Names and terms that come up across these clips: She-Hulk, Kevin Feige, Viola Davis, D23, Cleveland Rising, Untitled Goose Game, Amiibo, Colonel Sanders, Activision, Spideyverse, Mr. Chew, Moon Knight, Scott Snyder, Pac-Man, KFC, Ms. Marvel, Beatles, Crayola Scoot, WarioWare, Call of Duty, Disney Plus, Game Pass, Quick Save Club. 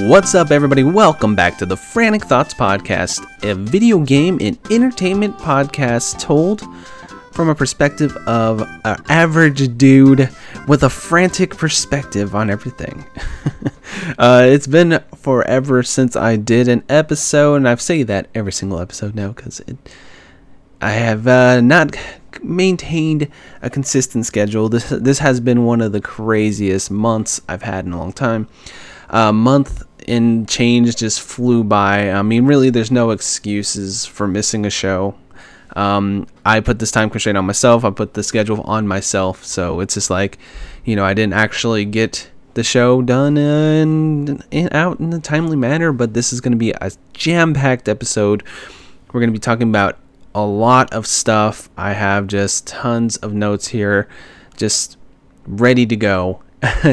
What's up, everybody? Welcome back to the Frantic Thoughts Podcast, a video game and entertainment podcast told from a perspective of an average dude with a frantic perspective on everything. It's been forever since I did an episode, and I say that every single episode now because I have not maintained a consistent schedule. This has been one of the craziest months I've had in a long time. Month and change just flew by. I mean, really, there's no excuses for missing a show. I put this time constraint on myself. I put the schedule on myself. So it's just like, you know, I didn't actually get the show done and out in a timely manner. But this is going to be a jam-packed episode. We're going to be talking about a lot of stuff. I have just tons of notes here, just ready to go.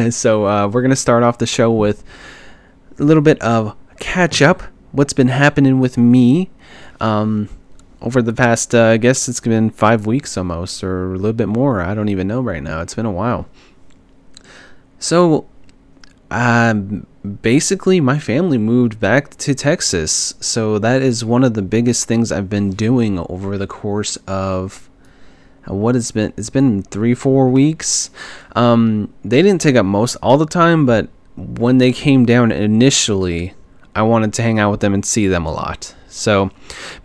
So we're going to start off the show with a little bit of catch up, what's been happening with me over the past, I guess it's been 5 weeks almost, or a little bit more. I don't even know right now. It's been a while. So basically my family moved back to Texas. So that is one of the biggest things I've been doing over the course of what it's been 3-4 weeks. They didn't take up all the time, but when they came down initially, I wanted to hang out with them and see them a lot. So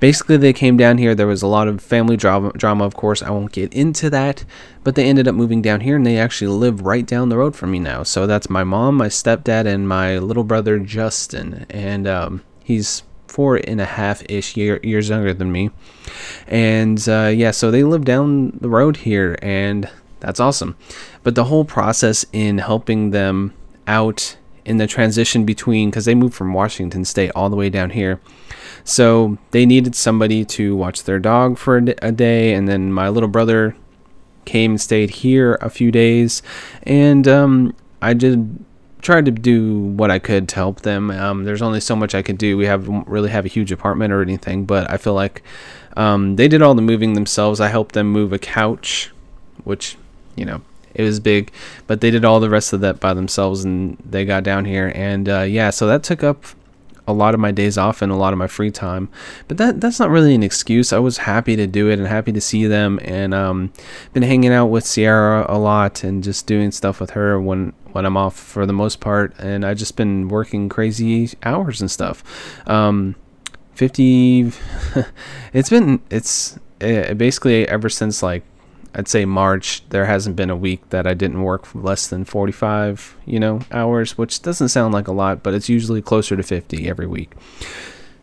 basically they came down here. There was a lot of family drama, of course. I won't get into that, but they ended up moving down here, and they actually live right down the road from me now. So that's my mom, my stepdad, and my little brother Justin, and he's 4.5-ish years younger than me, and yeah, so they live down the road here, and that's awesome. But the whole process in helping them out in the transition between, because they moved from Washington State all the way down here, so they needed somebody to watch their dog for a day, and then my little brother came and stayed here a few days, and I did tried to do what I could to help them. There's only so much I could do. We don't really have a huge apartment or anything, but I feel like they did all the moving themselves. I helped them move a couch, which, you know, it was big, but they did all the rest of that by themselves, and they got down here, and yeah, so that took up a lot of my days off and a lot of my free time. But that's not really an excuse. I was happy to do it and happy to see them, and been hanging out with Sierra a lot and just doing stuff with her when I'm off for the most part. And I've just been working crazy hours and stuff. 50 it's basically ever since, like, I'd say March, there hasn't been a week that I didn't work less than 45, you know, hours, which doesn't sound like a lot, but it's usually closer to 50 every week.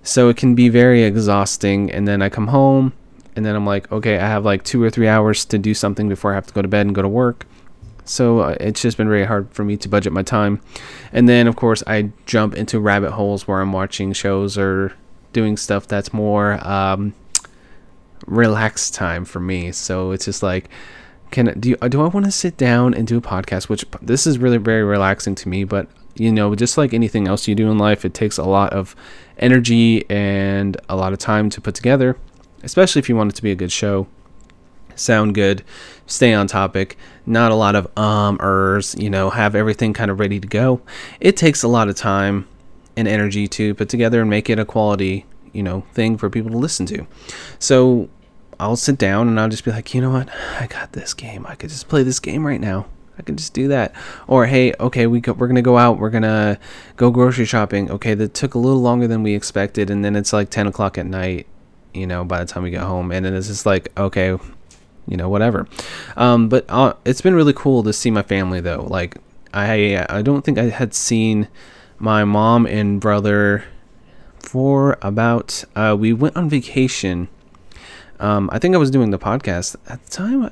So it can be very exhausting. And then I come home, and then I'm like, okay, I have like 2 or 3 hours to do something before I have to go to bed and go to work. So it's just been very hard for me to budget my time. And then, of course, I jump into rabbit holes where I'm watching shows or doing stuff that's more relaxed time for me. So it's just like, do I want to sit down and do a podcast, which this is really very relaxing to me, but, you know, just like anything else you do in life, it takes a lot of energy and a lot of time to put together, especially if you want it to be a good show, sound good, stay on topic, not a lot of you know, have everything kind of ready to go. It takes a lot of time and energy to put together and make it a quality, you know, thing for people to listen to. So I'll sit down and I'll just be like, you know what, I got this game, I could just play this game right now, I could just do that. Or, hey, okay, we're gonna go out, we're gonna go grocery shopping, okay, that took a little longer than we expected, and then it's like 10 o'clock at night, you know, by the time we get home, and then it's just like, okay, you know, whatever. But it's been really cool to see my family, though. Like, I don't think I had seen my mom and brother for about, we went on vacation. I think I was doing the podcast at the time.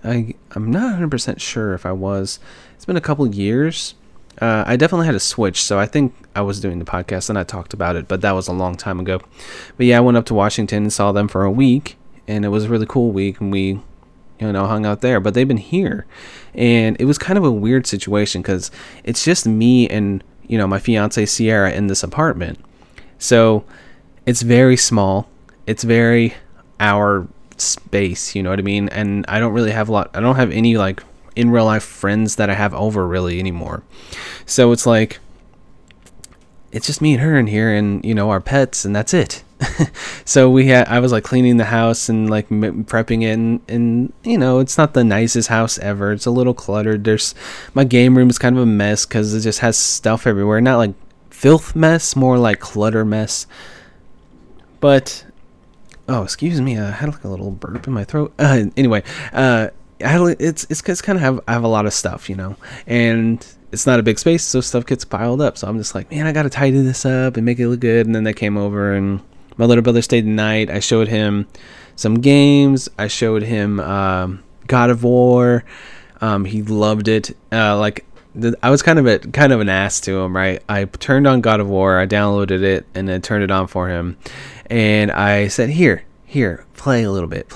I'm not 100% sure if I was. It's been a couple years. I definitely had a switch, so I think I was doing the podcast and I talked about it, but that was a long time ago. But yeah, I went up to Washington and saw them for a week, and it was a really cool week, and we, you know, hung out there. But they've been here, and it was kind of a weird situation because it's just me and, you know, my fiance Sierra in this apartment. So it's very small. It's very our space, you know what I mean? And I don't really have I don't have any, like, in real life friends that I have over really anymore. So it's like, it's just me and her in here, and you know, our pets, and that's it. So we had, I was like cleaning the house and like prepping it, and you know, it's not the nicest house ever. It's a little cluttered. There's, my game room is kind of a mess because it just has stuff everywhere. Not like filth mess, more like clutter mess. But oh, excuse me, I had like a little burp in my throat. Anyway, it's kind of I have a lot of stuff, you know, and it's not a big space, so stuff gets piled up. So I'm just like, man, I gotta tidy this up and make it look good. And then they came over, and my little brother stayed the night. I showed him some games. I showed him God of War. He loved it. I was kind of an ass to him, right? I turned on God of War. I downloaded it and then turned it on for him. And I said, here, play a little bit.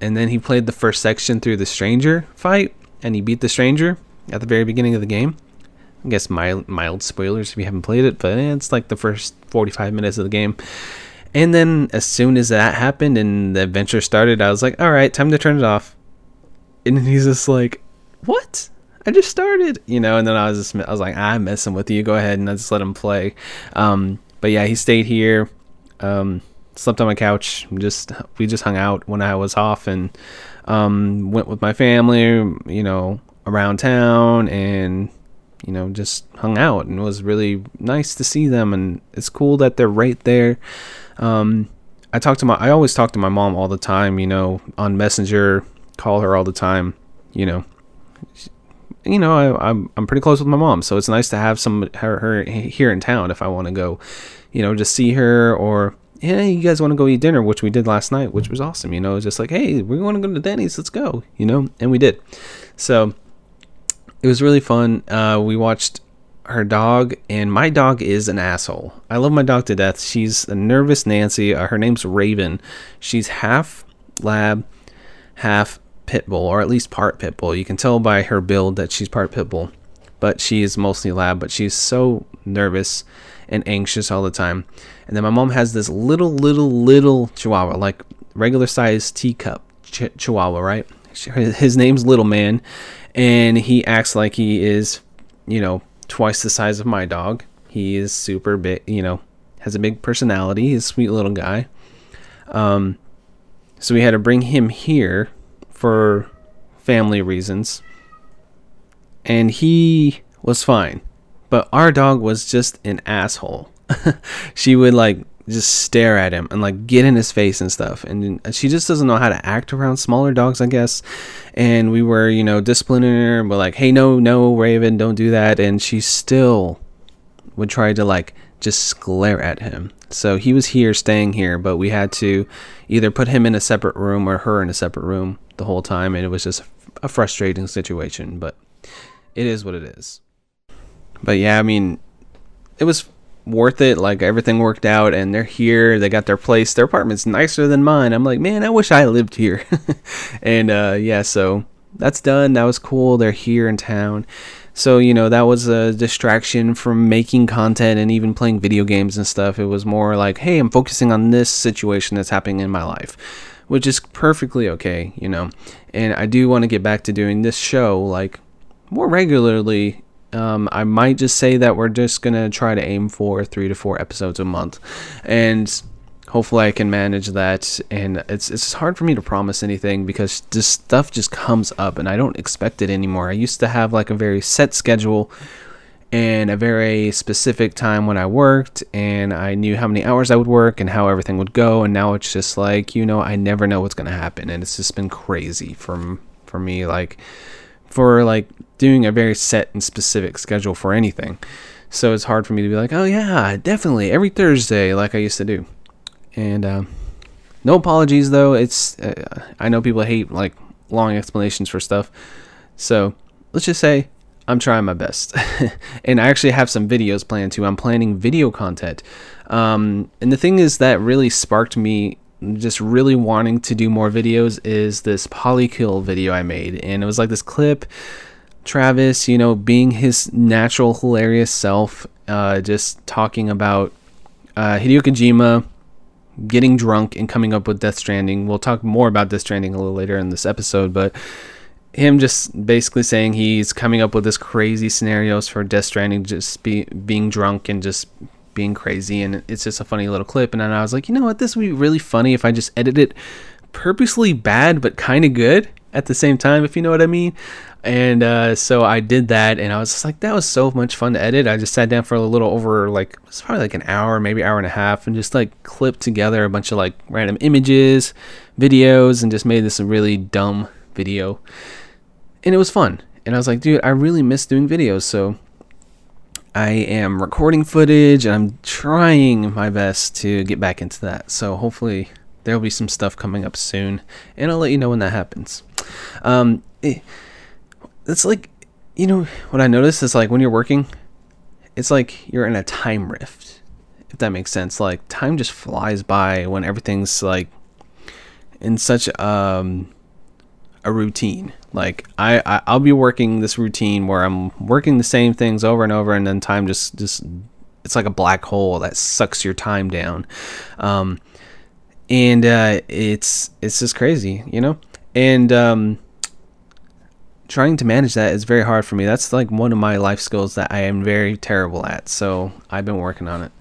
And then he played the first section through the stranger fight, and he beat the stranger at the very beginning of the game. I guess mild spoilers if you haven't played it, but it's like the first 45 minutes of the game. And then as soon as that happened and the adventure started, I was like, all right, time to turn it off. And he's just like, what? I just started, you know. And then I was like, I'm messing with you, go ahead. And I just let him play. But yeah, he stayed here, slept on my couch. We just hung out when I was off, and went with my family, you know, around town, and you know, just hung out. And it was really nice to see them, and it's cool that they're right there. I always talk to my mom all the time, you know, on Messenger, call her all the time, you know. I'm pretty close with my mom, so it's nice to have her here in town if I want to go, you know, just see her. Or, hey, you guys want to go eat dinner, which we did last night, which was awesome. You know, it was just like, hey, we want to go to Denny's, let's go, you know. And we did. So it was really fun. We watched her dog, and my dog is an asshole. I love my dog to death. She's a nervous Nancy. Her name's Raven. She's half lab, half pit bull, or at least part pit bull. You can tell by her build that she's part pit bull, but she is mostly lab. But she's so nervous and anxious all the time. And then my mom has this little chihuahua, like regular sized teacup chihuahua, right? His name's Little Man, and he acts like he is, you know, twice the size of my dog. He is super big, you know, has a big personality. He's a sweet little guy. So we had to bring him here for family reasons, and he was fine. But our dog was just an asshole. She would like just stare at him and like get in his face and stuff, and she just doesn't know how to act around smaller dogs, I guess. And we were, you know, disciplining her, but like, hey, no, Raven, don't do that. And she still would try to like just glare at him. So he was here, staying here, but we had to either put him in a separate room or her in a separate room the whole time, and it was just a frustrating situation. But it is what it is. But yeah, I mean, it was worth it. Like, everything worked out, and they're here, they got their place, their apartment's nicer than mine. I'm like, man, I wish I lived here. And yeah, so that's done. That was cool. They're here in town, so you know, that was a distraction from making content and even playing video games and stuff. It was more like, hey, I'm focusing on this situation that's happening in my life, which is perfectly okay, you know. And I do want to get back to doing this show like more regularly. I might just say that we're just going to try to aim for 3 to 4 episodes a month, and hopefully I can manage that. And it's hard for me to promise anything because this stuff just comes up and I don't expect it anymore. I used to have like a very set schedule and a very specific time when I worked, and I knew how many hours I would work and how everything would go. And now it's just like, you know, I never know what's going to happen, and it's just been crazy for me, like for like doing a very set and specific schedule for anything. So it's hard for me to be like, oh yeah, definitely every Thursday, like I used to do. And no apologies though. It's I know people hate like long explanations for stuff, so let's just say I'm trying my best. And I actually have some videos planned too. I'm planning video content, and the thing is that really sparked me just really wanting to do more videos is this Polykill video I made. And it was like this clip, Travis, you know, being his natural hilarious self, just talking about Hideo Kojima getting drunk and coming up with Death Stranding. We'll talk more about Death Stranding a little later in this episode, but him just basically saying he's coming up with this crazy scenarios for Death Stranding, just being drunk and just being crazy, and it's just a funny little clip. And then I was like, you know what, this would be really funny if I just edit it purposely bad but kind of good at the same time, if you know what I mean. And so I did that, and I was just like, that was so much fun to edit. I just sat down for a little over, like, it's probably like an hour, maybe hour and a half, and just like clipped together a bunch of like random images, videos, and just made this a really dumb video. And it was fun. And I was like, dude, I really miss doing videos. So I am recording footage, and I'm trying my best to get back into that. So hopefully there'll be some stuff coming up soon, and I'll let you know when that happens. It's like, you know, what I noticed is, like, when you're working, it's like you're in a time rift, if that makes sense. Like, time just flies by when everything's like in such a routine. Like I'll be working this routine where I'm working the same things over and over, and then time just it's like a black hole that sucks your time down. It's just crazy, you know? And trying to manage that is very hard for me. That's like one of my life skills that I am very terrible at, so I've been working on it.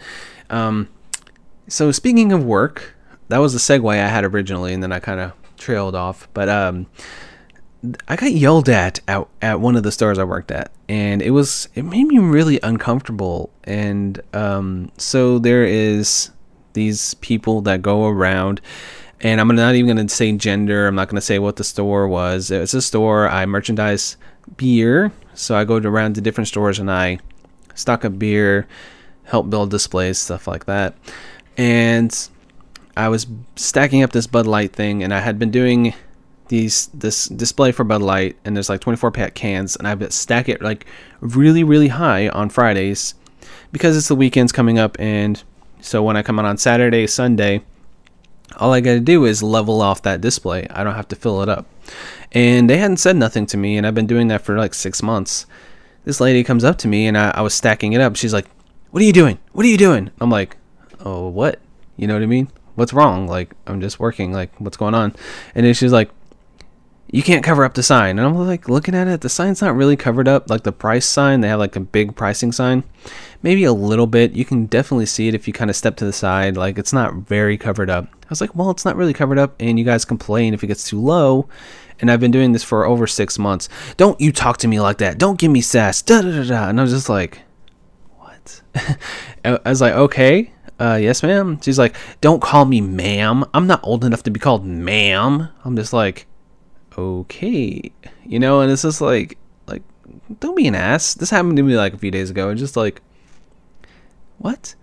So speaking of work, that was the segue I had originally, and then I kind of trailed off, but I got yelled at one of the stores I worked at, and it made me really uncomfortable. And so there is these people that go around, and I'm not even going to say gender, I'm not going to say what the store was. It's a store, I merchandise beer, so I go around to different stores and I stock up beer, help build displays, stuff like that. And I was stacking up this Bud Light thing, and I had been doing this display for Bud Light, and there's like 24-pack cans, and I've stack it like really, really high on Fridays because it's the weekends coming up, and so when I come out on Saturday, Sunday, all I got to do is level off that display. I don't have to fill it up. And they hadn't said nothing to me, and I've been doing that for like 6 months. This lady comes up to me, and I was stacking it up. She's like, "What are you doing? What are you doing?" I'm like, "Oh, what?" You know what I mean? What's wrong? Like, I'm just working, like, what's going on? And then she's like, "You can't cover up the sign." And I'm like looking at it, the sign's not really covered up. Like the price sign, they have like a big pricing sign, maybe a little bit. You can definitely see it if you kind of step to the side, like it's not very covered up. I was like, well, it's not really covered up, and you guys complain if it gets too low, and I've been doing this for over 6 months. Don't you talk to me like that, don't give me sass, da da da da. And I was just like, what? I was like, okay, yes ma'am. She's like, don't call me ma'am, I'm not old enough to be called ma'am. I'm just like, okay, you know? And it's just like, don't be an ass. This happened to me like a few days ago, and just like, what?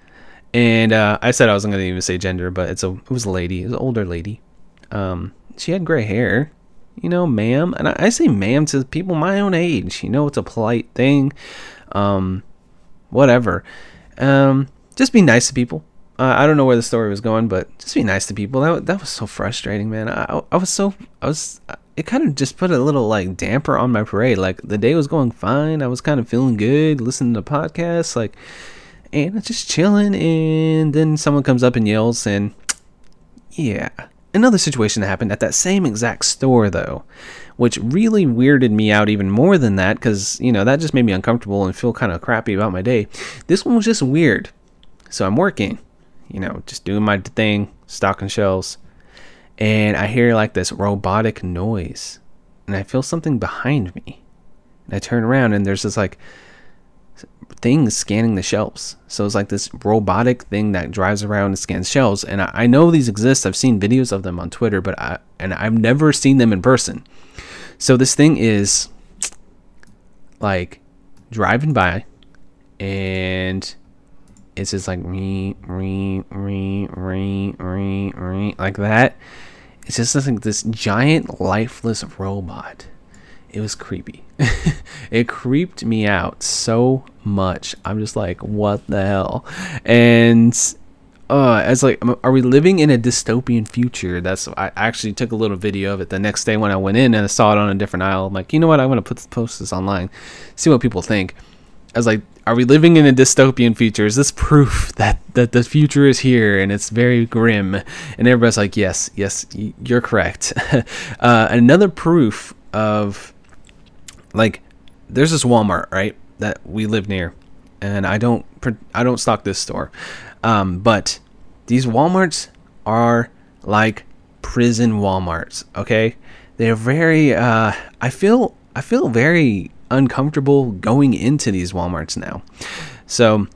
And I said I wasn't gonna even say gender, but it was a lady, it was an older lady. She had gray hair, you know, ma'am. And I say ma'am to people my own age, you know, it's a polite thing. Whatever. Just be nice to people. I don't know where the story was going, but just be nice to people. That was so frustrating, man. It kind of just put a little like damper on my parade. Like the day was going fine, I was kind of feeling good, listening to podcasts, like, and it's just chilling. And then someone comes up and yells, and yeah, another situation that happened at that same exact store though, which really weirded me out even more than that, because, you know, that just made me uncomfortable and feel kind of crappy about my day. This one was just weird. So I'm working, you know, just doing my thing, stocking shelves, and I hear like this robotic noise, and I feel something behind me, and I turn around, and there's this like thing scanning the shelves. So it's like this robotic thing that drives around and scans shelves, and I know these exist, I've seen videos of them on Twitter, but I've never seen them in person. So this thing is like driving by, and it's just like like that. It's just like this giant lifeless robot. It was creepy. It creeped me out so much. I'm just like, what the hell? And it's like, are we living in a dystopian future? I actually took a little video of it the next day when I went in, and I saw it on a different aisle. I'm like, you know what, I'm gonna post this online, see what people think. I was like, are we living in a dystopian future? Is this proof that the future is here and it's very grim? And everybody's like, yes, you're correct. Another proof of, like, there's this Walmart, right, that we live near, and I don't stock this store, but these Walmarts are like prison Walmarts. Okay, they're very. I feel very uncomfortable going into these Walmarts now. So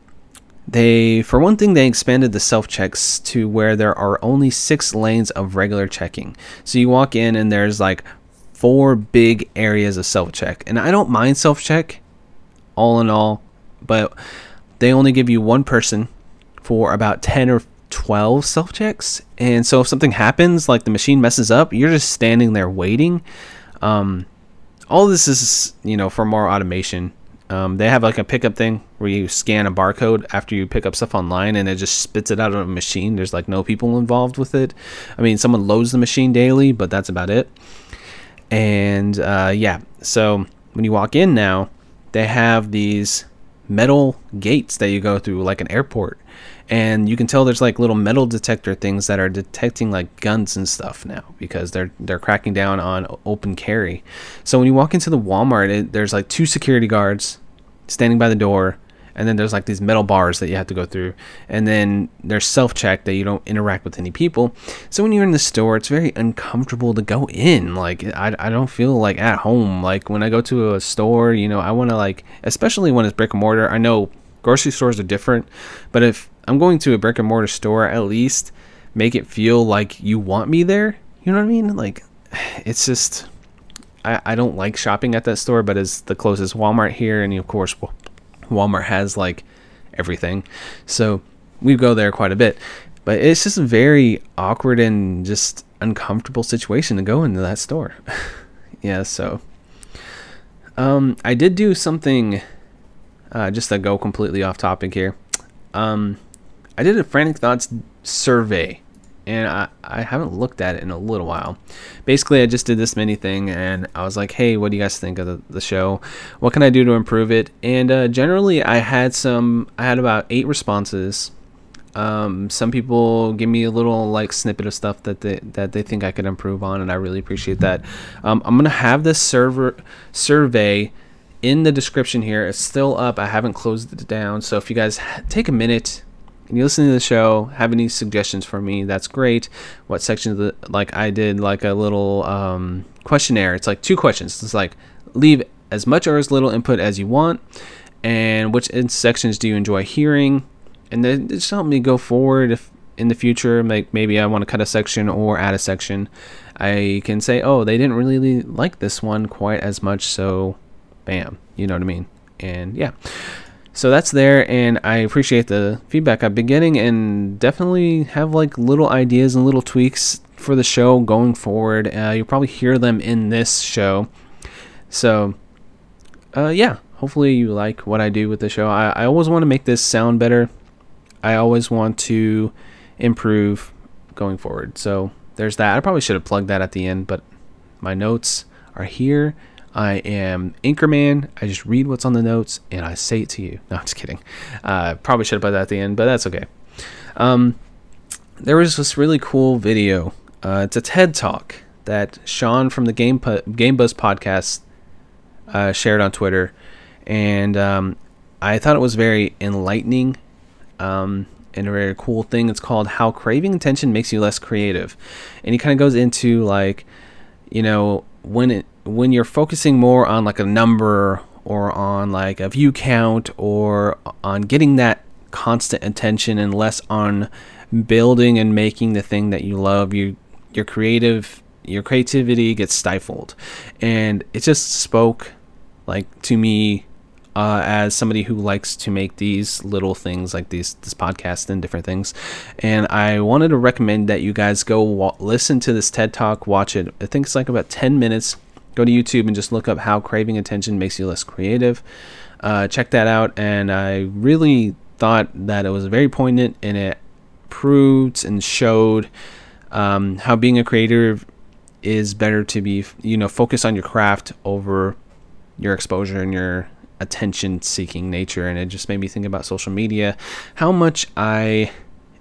they, for one thing, they expanded the self-checks to where there are only 6 lanes of regular checking. So you walk in and there's like 4 big areas of self-check, and I don't mind self-check all in all, but they only give you 1 person for about 10 or 12 self-checks. And so if something happens, like the machine messes up, you're just standing there waiting. All this is, you know, for more automation. They have like a pickup thing where you scan a barcode after you pick up stuff online, and it just spits it out of a machine. There's like no people involved with it. I mean, someone loads the machine daily, but that's about it. And yeah, so when you walk in now, they have these metal gates that you go through like an airport, and you can tell there's like little metal detector things that are detecting like guns and stuff now, because they're cracking down on open carry. So when you walk into the Walmart, there's like 2 security guards standing by the door, and then there's like these metal bars that you have to go through, and then there's self-check that you don't interact with any people. So when you're in the store, it's very uncomfortable to go in. Like I don't feel like at home. Like when I go to a store, you know, I want to, like, especially when it's brick and mortar. I know grocery stores are different, but if I'm going to a brick and mortar store, at least make it feel like you want me there. You know what I mean? Like, it's just, I don't like shopping at that store, but it's the closest Walmart here, and of course Walmart has like everything, so we go there quite a bit. But it's just a very awkward and just uncomfortable situation to go into that store. Yeah, so I did do something, just to go completely off topic here. I did a Frantic Thoughts survey, and I haven't looked at it in a little while. Basically, I just did this mini thing, and I was like, hey, what do you guys think of the show? What can I do to improve it? And generally, I had about 8 responses. Some people give me a little like snippet of stuff that they think I could improve on, and I really appreciate that. I'm gonna have this survey in the description here. It's still up. I haven't closed it down. So if you guys take a minute, you listen to the show, have any suggestions for me, that's great. What section of the, like, I did like a little questionnaire. It's like 2 questions. It's like, leave as much or as little input as you want, and which sections do you enjoy hearing? And then just help me go forward if in the future, like maybe I want to cut a section or add a section. I can say, oh, they didn't really like this one quite as much, so bam, you know what I mean? And yeah. So that's there, and I appreciate the feedback I've been getting, and definitely have like little ideas and little tweaks for the show going forward. You'll probably hear them in this show. So yeah, hopefully you like what I do with the show. I always want to make this sound better. I always want to improve going forward. So there's that. I probably should have plugged that at the end, but my notes are here. I am Anchorman. I just read what's on the notes and I say it to you. No, I'm just kidding. Probably should have put that at the end, but that's okay. There was this really cool video. It's a TED Talk that Sean from the Game Buzz podcast shared on Twitter, and I thought it was very enlightening and a very cool thing. It's called "How Craving Attention Makes You Less Creative," and he kind of goes into like, you know, when you're focusing more on like a number or on like a view count or on getting that constant attention and less on building and making the thing that you love, your creativity gets stifled. And it just spoke like to me as somebody who likes to make these little things like this podcast and different things. And I wanted to recommend that you guys go listen to this TED Talk, watch it. I think it's like about 10 minutes. Go to YouTube and just look up "How Craving Attention Makes You Less Creative." Check that out. And I really thought that it was very poignant, and it proved and showed how being a creator is better to be, you know, focused on your craft over your exposure and your attention-seeking nature. And it just made me think about social media, how much I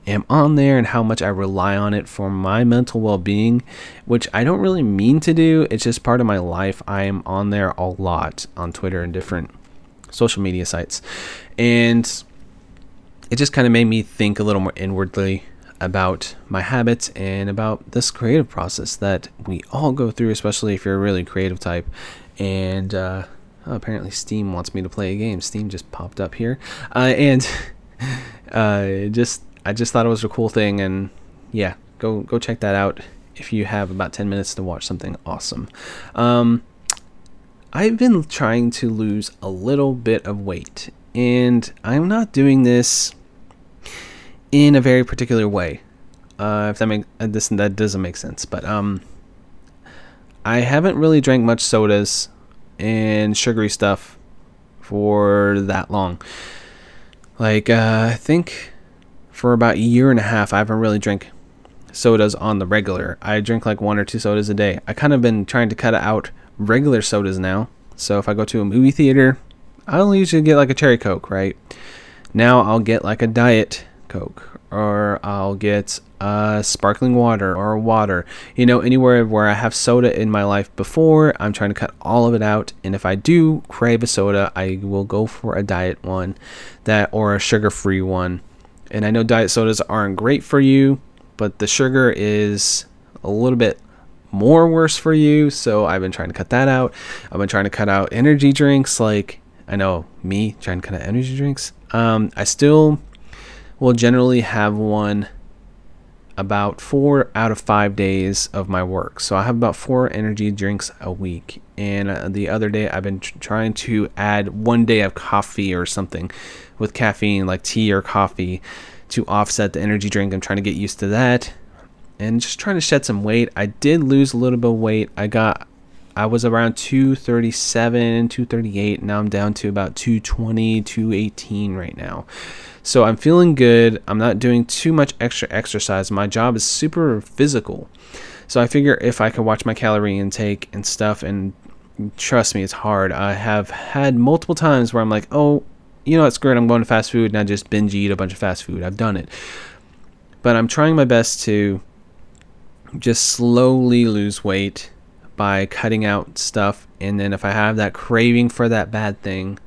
am on there and how much I rely on it for my mental well-being, which I don't really mean to do. It's just part of my life. I am on there a lot on Twitter and different social media sites. And it just kind of made me think a little more inwardly about my habits and about this creative process that we all go through, especially if you're a really creative type. And oh, apparently Steam wants me to play a game. Steam just popped up here. I just thought it was a cool thing, and yeah, go check that out if you have about 10 minutes to watch something awesome. I've been trying to lose a little bit of weight, and I'm not doing this in a very particular way. If that makes that doesn't make sense, but I haven't really drank much sodas and sugary stuff for that long. Like I think for about a year and a half, I haven't really drank sodas on the regular. I drink like 1 or 2 sodas a day. I kind of been trying to cut out regular sodas now. So if I go to a movie theater, I only usually get like a cherry Coke, right? Now I'll get like a diet Coke, or I'll get sparkling water or water, you know, anywhere where I have soda in my life before. I'm trying to cut all of it out, and if I do crave a soda, I will go for a diet one, that or a sugar-free one. And I know diet sodas aren't great for you, but the sugar is a little bit more worse for you, so I've been trying to cut that out. I've been trying to cut out energy drinks. Like, I know me trying to cut out energy drinks. I still will generally have one about 4 out of 5 days of my work, so I have about 4 energy drinks a week. And the other day I've been trying to add 1 day of coffee or something with caffeine, like tea or coffee, to offset the energy drink. I'm trying to get used to that and just trying to shed some weight. I did lose a little bit of weight. I was around 237, 238. Now I'm down to about 220, 218 right now. So I'm feeling good. I'm not doing too much extra exercise. My job is super physical, so I figure if I can watch my calorie intake and stuff, and trust me, it's hard. I have had multiple times where I'm like, oh, you know what, screw it, I'm going to fast food, and I just binge eat a bunch of fast food. I've done it. But I'm trying my best to just slowly lose weight by cutting out stuff, and then if I have that craving for that bad thing,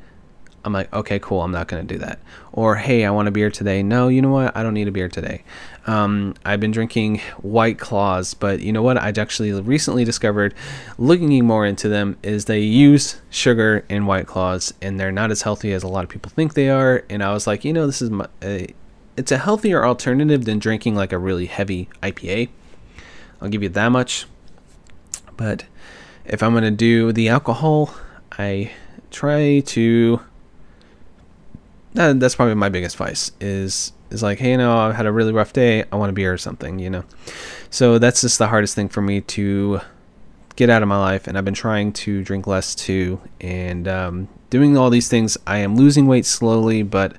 I'm like, okay, cool, I'm not going to do that. Or, hey, I want a beer today. No, you know what, I don't need a beer today. I've been drinking White Claws, but you know what, I actually recently discovered, looking more into them, is they use sugar in White Claws, and they're not as healthy as a lot of people think they are. And I was like, you know, this is it's a healthier alternative than drinking like a really heavy IPA. I'll give you that much. But if I'm going to do the alcohol, I try to, that's probably my biggest vice, is like, hey, you know, I've had a really rough day, I want a beer or something, you know. So that's just the hardest thing for me to get out of my life, and I've been trying to drink less too. And doing all these things, I am losing weight slowly, but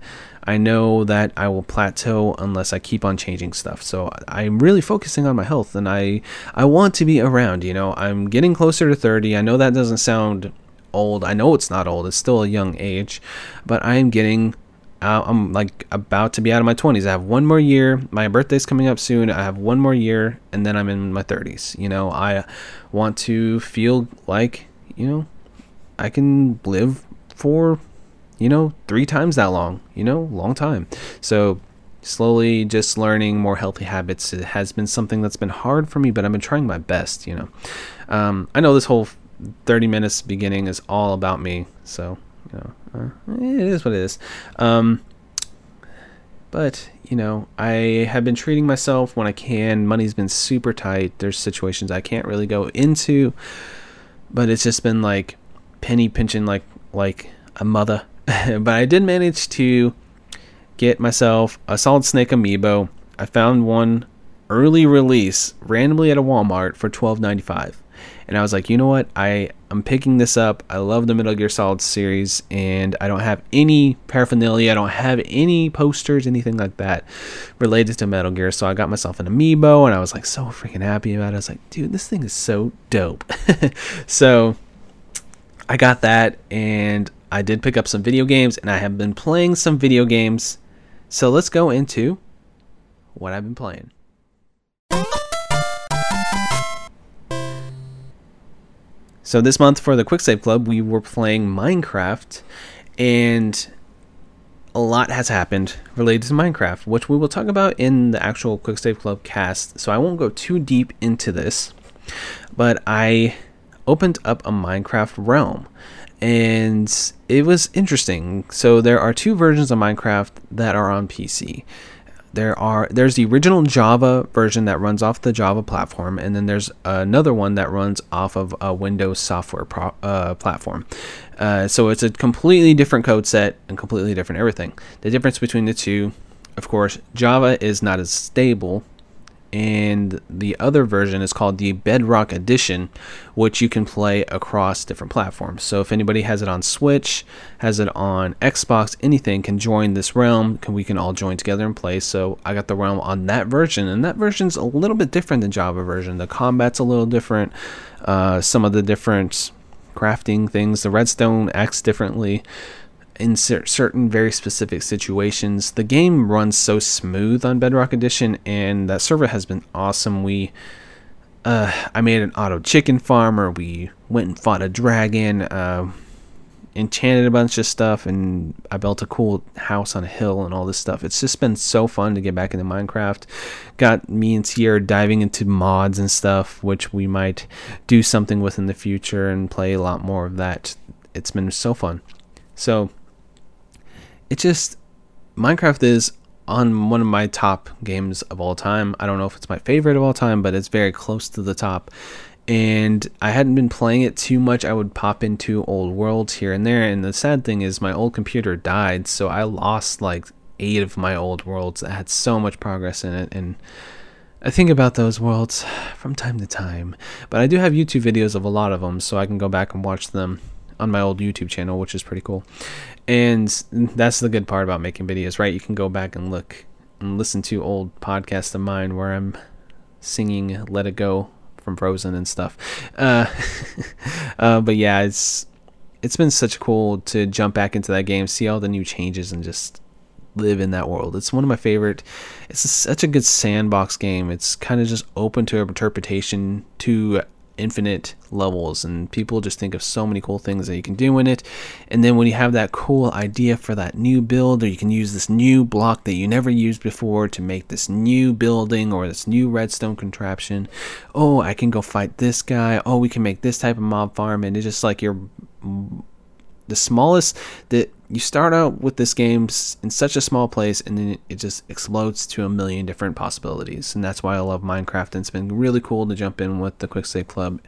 I know that I will plateau unless I keep on changing stuff. So I'm really focusing on my health, and I want to be around, you know. I'm getting closer to 30. I know that doesn't sound old. I know it's not old. It's still a young age, but I am getting, I'm like about to be out of my 20s. I have 1 more year. My birthday's coming up soon. I have 1 more year, and then I'm in my 30s. You know, I want to feel like, you know, I can live for, you know, 3 times that long, you know, long time. So slowly just learning more healthy habits. It has been something that's been hard for me, but I've been trying my best, you know. I know this whole 30 minutes beginning is all about me, so, you know, it is what it is. But, you know, I have been treating myself when I can. Money's been super tight. There's situations I can't really go into, but it's just been like penny pinching like a mother. But I did manage to get myself a Solid Snake Amiibo. I found one early release randomly at a Walmart for $12.95, and I was like, you know what, I'm picking this up. I love the Metal Gear Solid series, and I don't have any paraphernalia. I don't have any posters, anything like that related to Metal Gear. So I got myself an Amiibo, and I was like so freaking happy about it. I was like, dude, this thing is so dope. So I got that, and I did pick up some video games, and I have been playing some video games. So let's go into what I've been playing. So this month for the Quick Save Club, we were playing Minecraft, And a lot has happened related to Minecraft, which we will talk about in the actual Quick Save Club cast. So I won't go too deep into this, but I opened up a Minecraft realm and it was interesting. So there are two versions of Minecraft that are on PC. There's the original Java version that runs off the Java platform, and then there's another one that runs off of a Windows software platform. So it's a completely different code set and completely different everything. The difference between the two, of course, Java is not as stable, and the other version is called the Bedrock Edition, which you can play across different platforms. So if anybody has it on Switch, has it on Xbox, anything, can join this realm. We can all join together and play. So I got the realm on that version, and that version's a little bit different than Java version. The combat's a little different. Some of the different crafting things, the redstone acts differently in certain very specific situations. The game runs so smooth on Bedrock Edition, and that server has been awesome. I made an auto chicken farmer. We went and fought a dragon, enchanted a bunch of stuff, and I built a cool house on a hill and all this stuff. It's just been so fun to get back into Minecraft. Got me and Sierra diving into mods and stuff, which we might do something with in the future and play a lot more of that. It's been so fun. So it just, Minecraft is on one of my top games of all time. I don't know if it's my favorite of all time, but it's very close to the top. And I hadn't been playing it too much. I would pop into old worlds here and there. And the sad thing is my old computer died, so I lost like 8 of my old worlds that had so much progress in it. And I think about those worlds from time to time. But I do have YouTube videos of a lot of them, so I can go back and watch them on my old YouTube channel, which is pretty cool. And that's the good part about making videos, right? You can go back and look and listen to old podcasts of mine where I'm singing Let It Go from Frozen and stuff. But yeah, it's been such cool to jump back into that game, see all the new changes, and just live in that world. It's one of my favorite. It's such a good sandbox game. It's kind of just open to interpretation, to infinite levels, and people just think of so many cool things that you can do in it. And then when you have that cool idea for that new build, or you can use this new block that you never used before to make this new building or this new redstone contraption, oh, I can go fight this guy, oh, we can make this type of mob farm. And it's just like you're the smallest, that you start out with this game in such a small place, and then it just explodes to a million different possibilities. And that's why I love Minecraft, and it's been really cool to jump in with the Quick Save Club.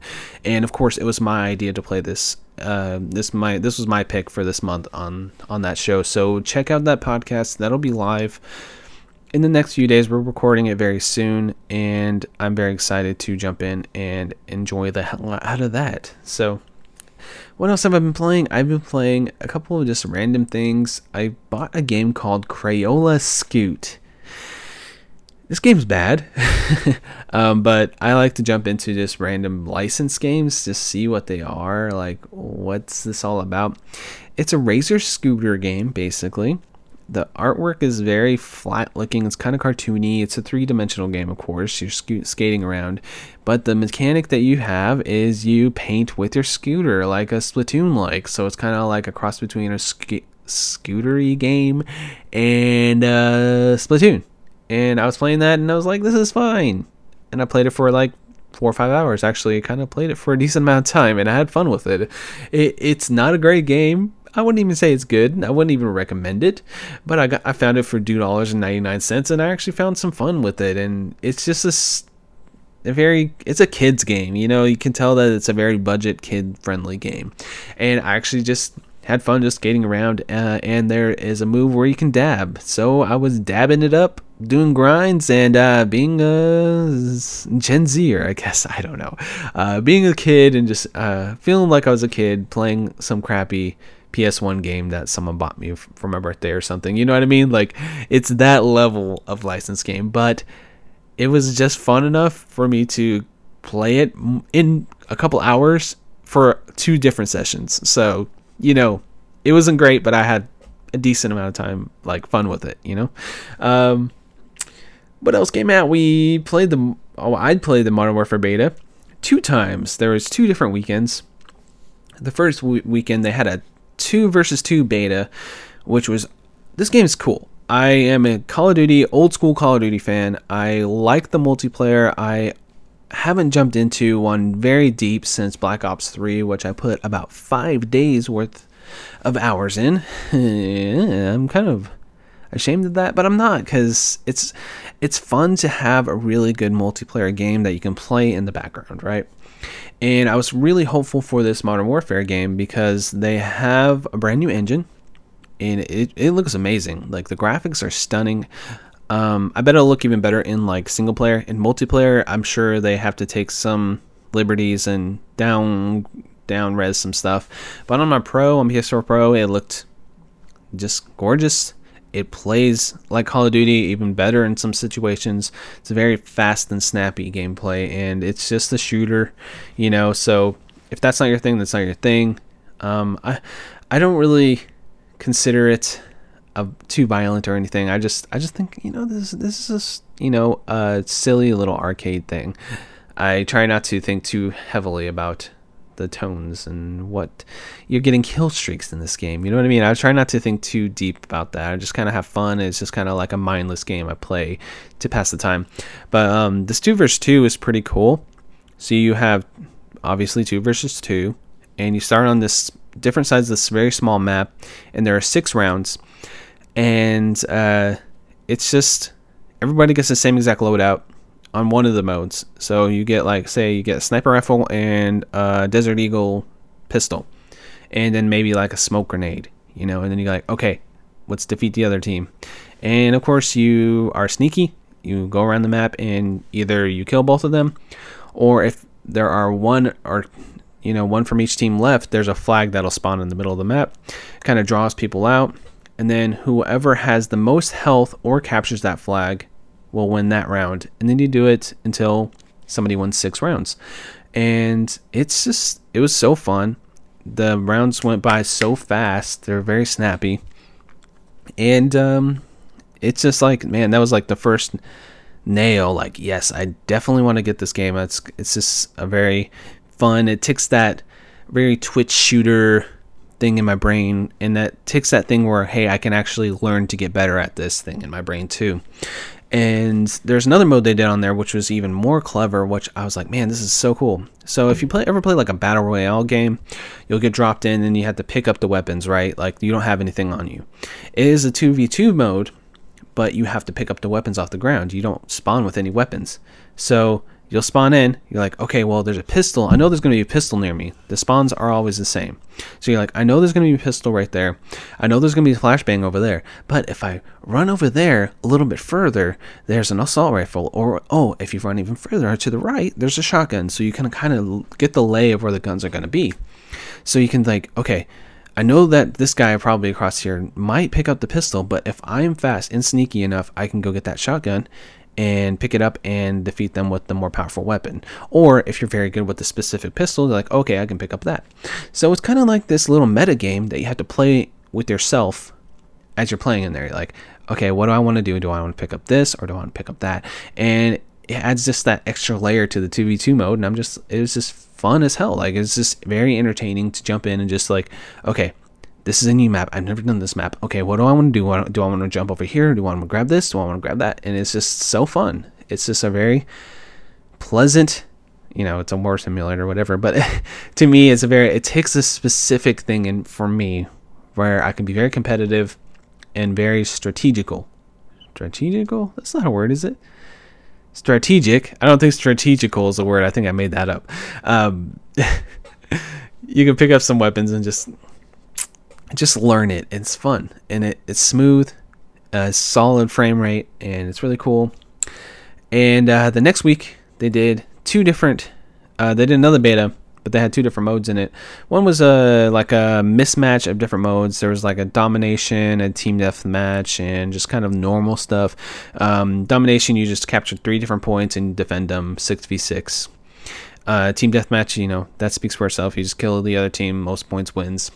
And of course, it was my idea to play this. This was my pick for this month on that show. So check out that podcast. That'll be live in the next few days. We're recording it very soon, and I'm very excited to jump in and enjoy the hell out of that. So what else have I been playing? I've been playing a couple of just random things. I bought a game called Crayola Scoot. This game's bad, but I like to jump into just random license games to see what they are. Like, what's this all about? It's a Razor Scooter game, basically. The artwork is very flat looking. It's kind of cartoony. It's a 3-dimensional game, of course. You're skating around. But the mechanic that you have is you paint with your scooter, like a Splatoon-like. So it's kind of like a cross between a scootery game and Splatoon. And I was playing that, and I was like, this is fine. And I played it for like 4 or 5 hours, actually. I kind of played it for a decent amount of time, and I had fun with it. It's not a great game. I wouldn't even say it's good. I wouldn't even recommend it, but I found it for $2.99, and I actually found some fun with it. And it's just it's a kid's game. You know, you can tell that it's a very budget kid friendly game. And I actually just had fun just skating around, and there is a move where you can dab. So I was dabbing it up, doing grinds, and being a Gen Zer, I guess. I don't know. Being a kid and just feeling like I was a kid playing some crappy PS1 game that someone bought me for my birthday or something. You know what I mean? Like, it's that level of licensed game, but it was just fun enough for me to play it in a couple hours for 2 different sessions. So, you know, it wasn't great, but I had a decent amount of time, like, fun with it, you know? What else came out? We played I'd played the Modern Warfare beta 2 times. There was 2 different weekends. The first weekend, they had a 2v2 beta, which was, this game is cool. I am a Call of Duty, old school Call of Duty fan. I like the multiplayer. I haven't jumped into one very deep since Black Ops 3, which I put about 5 days worth of hours in. I'm kind of ashamed of that, but I'm not, because it's fun to have a really good multiplayer game that you can play in the background, right? And I was really hopeful for this Modern Warfare game because they have a brand new engine, and it looks amazing. Like, the graphics are stunning. I bet it'll look even better in like single player. In multiplayer, I'm sure they have to take some liberties and down res some stuff. But on my Pro, on PS4 Pro, it looked just gorgeous. It plays like Call of Duty, even better in some situations. It's a very fast and snappy gameplay, and it's just a shooter, you know. So if that's not your thing, that's not your thing. I don't really consider it too violent or anything. I just think, you know, this is a, you know, a silly little arcade thing. I try not to think too heavily about the tones and what you're getting kill streaks in this game. You know what I mean? I try not to think too deep about that. I just kind of have fun. It's just kind of like a mindless game I play to pass the time. But this 2v2 is pretty cool. So you have obviously 2v2, and you start on this different sides of this very small map, and there are 6 rounds. And it's just everybody gets the same exact loadout on one of the modes. So you get, like, say you get a sniper rifle and a Desert Eagle pistol, and then maybe like a smoke grenade, you know. And then you're like, okay, let's defeat the other team. And of course, you are sneaky. You go around the map, and either you kill both of them, or if there are one, or, you know, one from each team left, there's a flag that'll spawn in the middle of the map. Kind of draws people out. And then whoever has the most health or captures that flag will win that round. And then you do it until somebody wins 6 rounds. And it's just, it was so fun. The rounds went by so fast. They're very snappy. And it's just like, man, that was like the first nail. Like, yes, I definitely want to get this game. It's just a very fun, it ticks that very twitch shooter thing in my brain, and that takes that thing where, hey, I can actually learn to get better at this thing in my brain too. And there's another mode they did on there which was even more clever, which I was like, man, this is so cool. So if you ever play like a battle royale game, you'll get dropped in and you have to pick up the weapons, right? Like, you don't have anything on you. It is a 2v2 mode, but you have to pick up the weapons off the ground. You don't spawn with any weapons. So you'll spawn in, you're like, okay, well, there's a pistol. I know there's going to be a pistol near me. The spawns are always the same. So you're like, I know there's going to be a pistol right there. I know there's going to be a flashbang over there. But if I run over there a little bit further, there's an assault rifle. Or, oh, if you run even further to the right, there's a shotgun. So you can kind of get the lay of where the guns are going to be. So you can, like, okay, I know that this guy probably across here might pick up the pistol, but if I'm fast and sneaky enough, I can go get that shotgun and pick it up and defeat them with the more powerful weapon. Or if you're very good with the specific pistol, like, okay, I can pick up that. So it's kind of like this little meta game that you have to play with yourself as you're playing in there. You're like, okay, what do I want to do? Do I want to pick up this, or do I want to pick up that? And it adds just that extra layer to the 2v2 mode, and it was just fun as hell. Like, it's just very entertaining to jump in and just like, okay, this is a new map. I've never done this map. Okay, what do I want to do? Do I want to jump over here? Do I want to grab this? Do I want to grab that? And it's just so fun. It's just a very pleasant, you know, it's a war simulator or whatever, but to me, it's a very, it takes a specific thing in for me where I can be very competitive and very strategical. Strategical? That's not a word, is it? Strategic. I don't think strategical is a word. I think I made that up. You can pick up some weapons and just learn it. It's fun, and it's smooth, solid frame rate, and it's really cool. And the next week they did another beta, but they had 2 different modes in it. One was like a mismatch of different modes. There was like a domination, a team deathmatch, and just kind of normal stuff. Domination, you just capture 3 different points and defend them 6v6. Team deathmatch, you know, that speaks for itself. You just kill the other team, most points wins.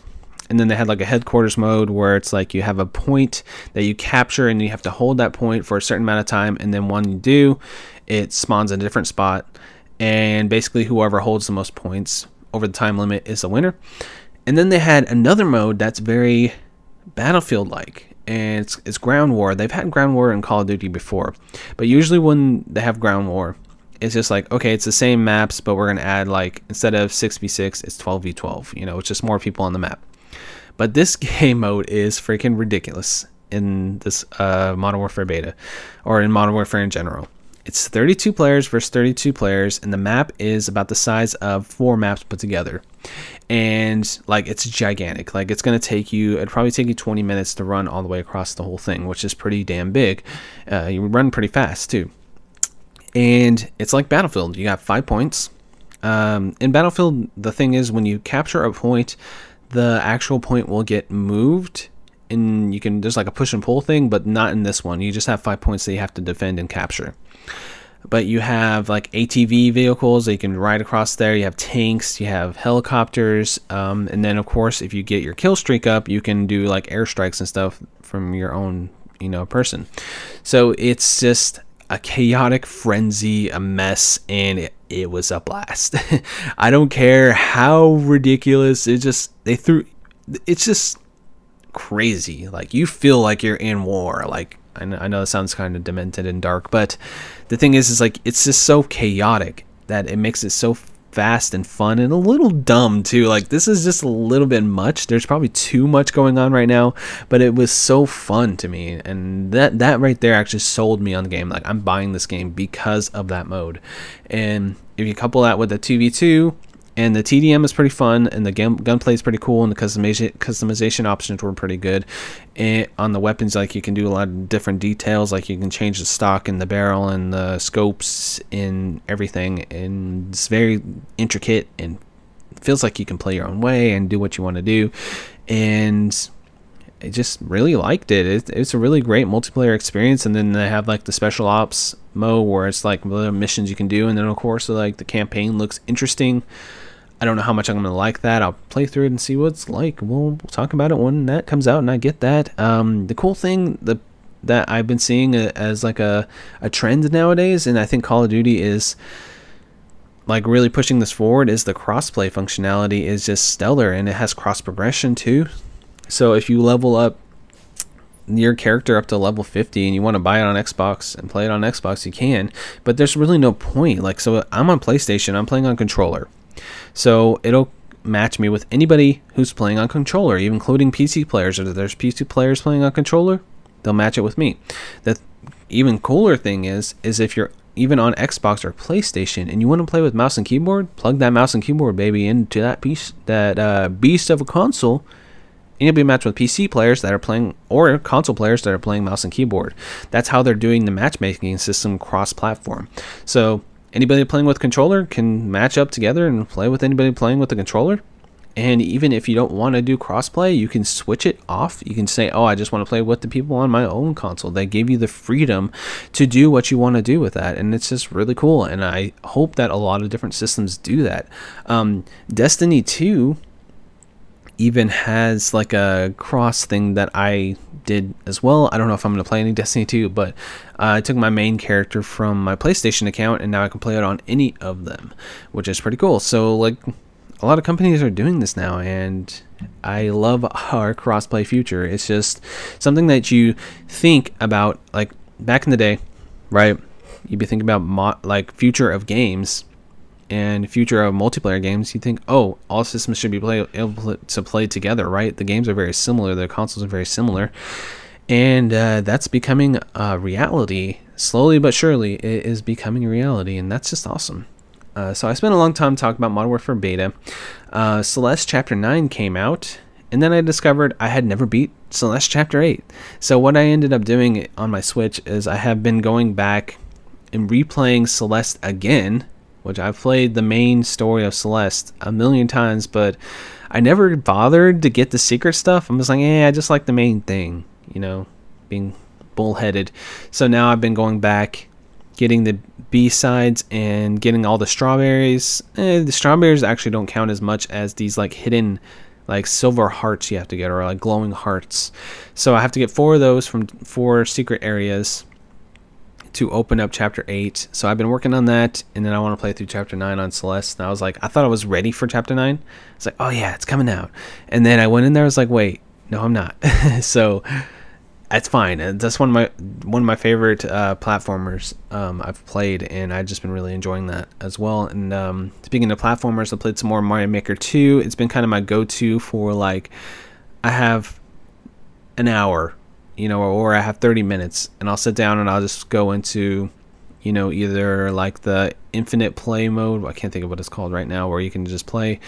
And then they had like a headquarters mode where it's like you have a point that you capture and you have to hold that point for a certain amount of time. And then when you do, it spawns a different spot. And basically whoever holds the most points over the time limit is the winner. And then they had another mode that's very Battlefield-like, and it's ground war. They've had ground war in Call of Duty before, but usually when they have ground war, it's just like, okay, it's the same maps, but we're gonna add, like, instead of 6v6, it's 12v12. You know, it's just more people on the map. But this game mode is freaking ridiculous in this Modern Warfare beta, or in Modern Warfare in general. It's 32 players versus 32 players, and the map is about the size of 4 maps put together. And, like, it's gigantic. Like, it's going to take you, it'd probably take you 20 minutes to run all the way across the whole thing, which is pretty damn big. You run pretty fast, too. And it's like Battlefield. You got 5 points. In Battlefield, the thing is, when you capture a point, the actual point will get moved. And you can, there's like a push and pull thing, but not in this one. You just have 5 points that you have to defend and capture. But you have like ATV vehicles that you can ride across there. You have tanks, you have helicopters. And then, of course, if you get your kill streak up, you can do like airstrikes and stuff from your own, you know, person. So it's just a chaotic frenzy, a mess, and it was a blast. I don't care how ridiculous. It just, they threw, it's just crazy. Like, you feel like you're in war. Like, I know that sounds kind of demented and dark, but the thing is like, it's just so chaotic that it makes it so fast and fun and a little dumb too. Like, this is just a little bit much. There's probably too much going on right now, but it was so fun to me, and that right there actually sold me on the game. Like, I'm buying this game because of that mode. And if you couple that with the 2v2, and the TDM is pretty fun, and the gunplay is pretty cool, and the customization options were pretty good. And on the weapons, like, you can do a lot of different details. Like, you can change the stock and the barrel and the scopes and everything. And it's very intricate, and it feels like you can play your own way and do what you want to do. And I just really liked it. It's a really great multiplayer experience. And then they have like the special ops mode where it's like little missions you can do. And then, of course, like, the campaign looks interesting. I don't know how much I'm going to like that. I'll play through it and see what it's like. We'll talk about it when that comes out and I get that. The cool thing that I've been seeing as like a trend nowadays, and I think Call of Duty is like really pushing this forward, is the crossplay functionality is just stellar, and it has cross progression too. So if you level up your character up to level 50 and you want to buy it on Xbox and play it on Xbox, you can, but there's really no point. Like, so I'm on PlayStation, I'm playing on controller. So it'll match me with anybody who's playing on controller, even including PC players. If there's PC players playing on controller, they'll match it with me. The even cooler thing is if you're even on Xbox or PlayStation and you want to play with mouse and keyboard, plug that mouse and keyboard baby into that piece, that beast of a console. And you'll be matched with PC players that are playing, or console players that are playing mouse and keyboard. That's how they're doing the matchmaking system cross-platform. So anybody playing with controller can match up together and play with anybody playing with the controller. And even if you don't want to do cross-play, you can switch it off. You can say, oh, I just want to play with the people on my own console. They give you the freedom to do what you want to do with that. And it's just really cool. And I hope that a lot of different systems do that. Destiny 2... even has like a cross thing that I did as well. I don't know if I'm going to play any Destiny 2, but I took my main character from my PlayStation account, and now I can play it on any of them, which is pretty cool. So like, a lot of companies are doing this now, and I love our crossplay future. It's just something that you think about, like, back in the day, right? You'd be thinking about like future of games and future of multiplayer games. You think, oh, all systems should be able to play together, right? The games are very similar, the consoles are very similar, and that's becoming a reality. Slowly but surely, it is becoming a reality, and that's just awesome. So I spent a long time talking about Modern Warfare beta. Celeste Chapter 9 came out, and then I discovered I had never beat Celeste Chapter 8. So what I ended up doing on my Switch is I have been going back and replaying Celeste again, which I've played the main story of Celeste a million times, but I never bothered to get the secret stuff. I'm just like, I just like the main thing, you know, being bullheaded. So now I've been going back, getting the B-sides and getting all the strawberries. The strawberries actually don't count as much as these like hidden, like silver hearts you have to get, or like glowing hearts. So I have to get 4 of those from 4 secret areas to open up Chapter 8. So I've been working on that, and then I want to play through Chapter 9 on Celeste. And I was like, I thought I was ready for Chapter 9. It's like, oh, yeah, it's coming out. And then I went in there, I was like, wait, no, I'm not. So that's fine. That's one of my favorite platformers I've played, and I've just been really enjoying that as well. And speaking of platformers, I played some more Mario Maker 2. It's been kind of my go-to for, like, I have an hour, you know, or I have 30 minutes, and I'll sit down and I'll just go into, you know, either like the infinite play mode, I can't think of what it's called right now, where you can just play,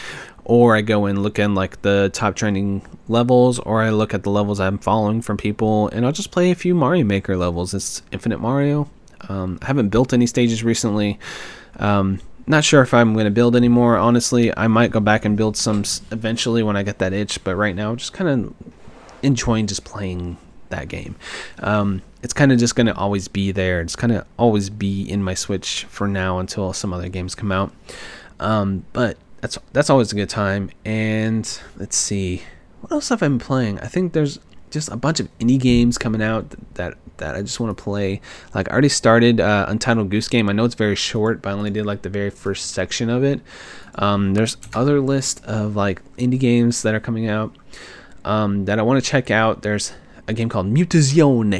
or I go and look in like the top trending levels, or I look at the levels I'm following from people, and I'll just play a few Mario Maker levels. It's Infinite Mario. I haven't built any stages recently. Not sure if I'm going to build anymore, honestly. I might go back and build some eventually when I get that itch, but right now I'm just kind of enjoying just playing that game. It's kind of just going to always be there. It's kind of always be in my Switch for now until some other games come out. But that's always a good time. And let's see, what else have I been playing? I think there's just a bunch of indie games coming out that I just want to play. Like, I already started Untitled Goose Game. I know it's very short, but I only did like the very first section of it. There's other list of like indie games that are coming out that I want to check out. There's a game called Mutazione.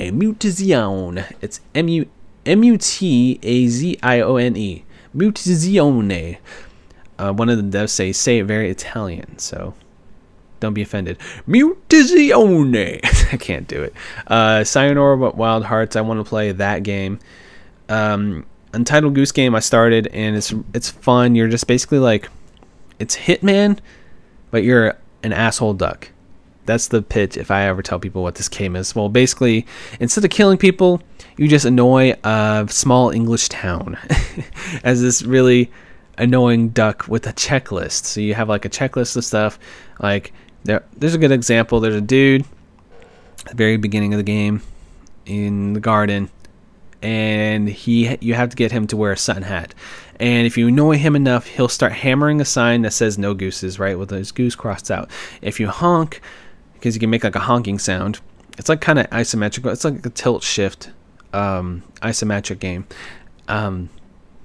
It's M-U-T-A-Z-I-O-N-E. Mutazione. One of the devs say it very Italian, so don't be offended. Mutazione. I can't do it. Sayonara but Wild Hearts. I want to play that game. Untitled Goose Game I started, and it's fun. You're just basically like, it's Hitman, but you're an asshole duck. That's the pitch if I ever tell people what this game is. Well, basically, instead of killing people, you just annoy a small English town as this really annoying duck with a checklist. So you have like a checklist of stuff. Like, there's a good example. There's a dude at the very beginning of the game in the garden, and you have to get him to wear a sun hat. And if you annoy him enough, he'll start hammering a sign that says no gooses, right, with his goose crossed out. If you honk, because you can make like a honking sound. It's like kind of isometric. It's like a tilt shift isometric game.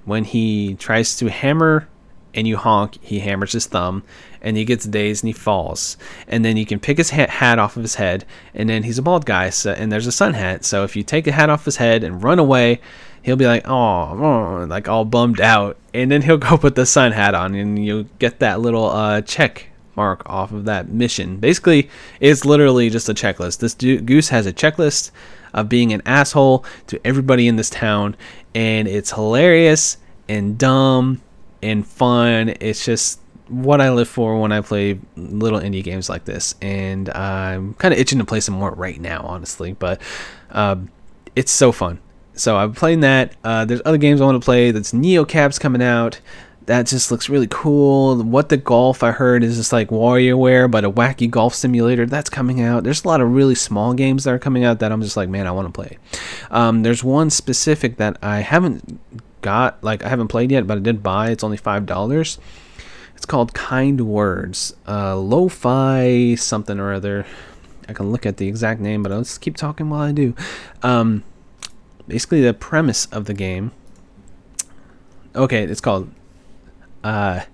When he tries to hammer and you honk, he hammers his thumb, and he gets dazed and he falls. And then you can pick his hat off of his head, and then he's a bald guy, so, and there's a sun hat. So if you take the hat off his head and run away, he'll be like, oh, like all bummed out. And then he'll go put the sun hat on, and you'll get that little check mark off of that mission. Basically, it's literally just a checklist. This goose has a checklist of being an asshole to everybody in this town, and it's hilarious and dumb and fun. It's just what I live for when I play little indie games like this, and I'm kind of itching to play some more right now, honestly, but it's so fun. So I'm playing that. There's other games I want to play. That's Neocab's coming out. That just looks really cool. What the Golf, I heard, is just like WarioWare, but a wacky golf simulator. That's coming out. There's a lot of really small games that are coming out that I'm just like, man, I want to play. There's one specific that I haven't played yet, but I did buy. It's only $5. It's called Kind Words. Lo-fi something or other. I can look at the exact name, but I'll just keep talking while I do. Basically, the premise of the game. Okay, it's called Kind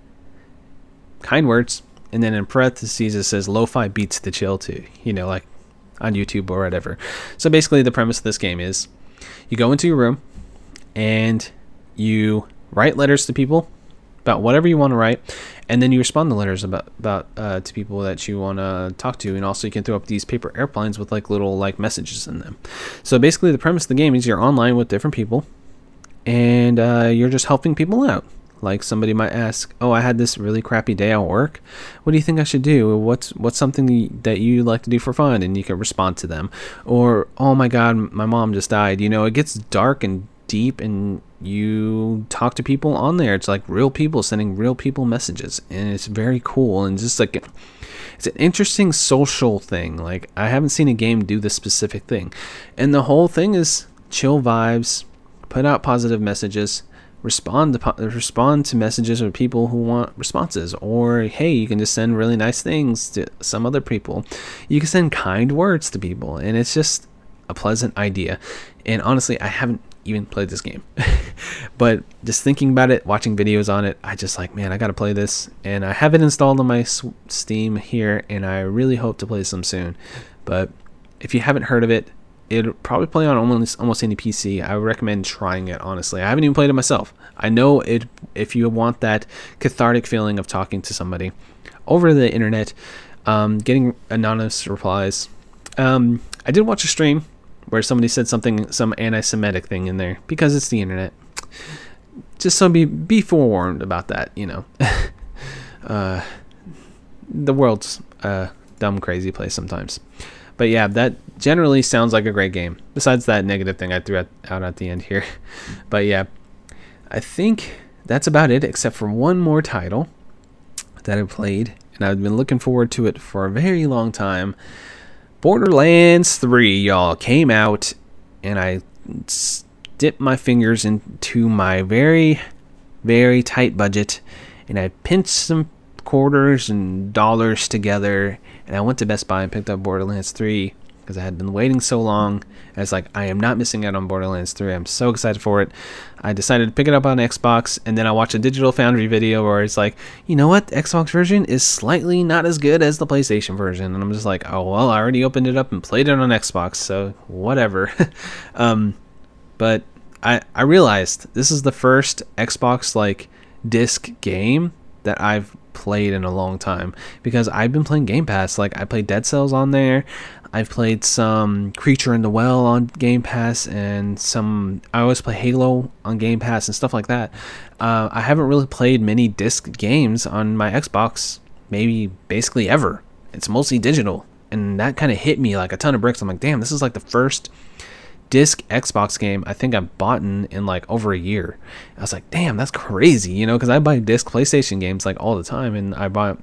Words, and then in parentheses it says lo-fi beats to chill to, you know, like on YouTube or whatever. So basically the premise of this game is you go into your room and you write letters to people about whatever you want to write, and then you respond to letters about to people that you want to talk to. And also you can throw up these paper airplanes with like little like messages in them. So basically the premise of the game is you're online with different people, and you're just helping people out. Like, somebody might ask, oh, I had this really crappy day at work. What do you think I should do? What's something that you like to do for fun? And you can respond to them. Or, oh my God, my mom just died. You know, it gets dark and deep, and you talk to people on there. It's like real people sending real people messages. And it's very cool. And just like, it's an interesting social thing. Like, I haven't seen a game do this specific thing. And the whole thing is chill vibes, put out positive messages, respond to messages or people who want responses. Or, hey, you can just send really nice things to some other people. You can send kind words to people, and it's just a pleasant idea. And honestly, I haven't even played this game. But just thinking about it, watching videos on it, I just like, man, I gotta play this. And I have it installed on my Steam here, and I really hope to play some soon. But if you haven't heard of it, it'll probably play on almost any PC. I would recommend trying it, honestly. I haven't even played it myself. I know it. If you want that cathartic feeling of talking to somebody over the internet, getting anonymous replies. I did watch a stream where somebody said something, some anti-Semitic thing in there, because it's the internet. Just so be forewarned about that, you know. The world's a dumb, crazy place sometimes. But yeah, that generally sounds like a great game. Besides that negative thing I threw out at the end here. But yeah, I think that's about it, except for one more title that I played, and I've been looking forward to it for a very long time. Borderlands 3, y'all, came out, and I dipped my fingers into my very, very tight budget, and I pinched some quarters and dollars together, and I went to Best Buy and picked up Borderlands 3 because I had been waiting so long. I was like, I am not missing out on Borderlands 3. I'm so excited for it. I decided to pick it up on Xbox, and then I watched a Digital Foundry video where it's like, you know what? The Xbox version is slightly not as good as the PlayStation version. And I'm just like, oh, well, I already opened it up and played it on Xbox, so whatever. But I realized this is the first Xbox, like, disc game that I've played in a long time, because I've been playing Game Pass. Like, I played Dead Cells on there. I've played some Creature in the Well on Game Pass, and some, I always play Halo on Game Pass and stuff like that. I haven't really played many disc games on my Xbox, maybe basically ever. It's mostly digital, and that kind of hit me like a ton of bricks. I'm like, damn, this is like the first disc Xbox game I think I've bought in like over a year. I was like, damn, that's crazy, you know, because I buy disc PlayStation games like all the time, and I buy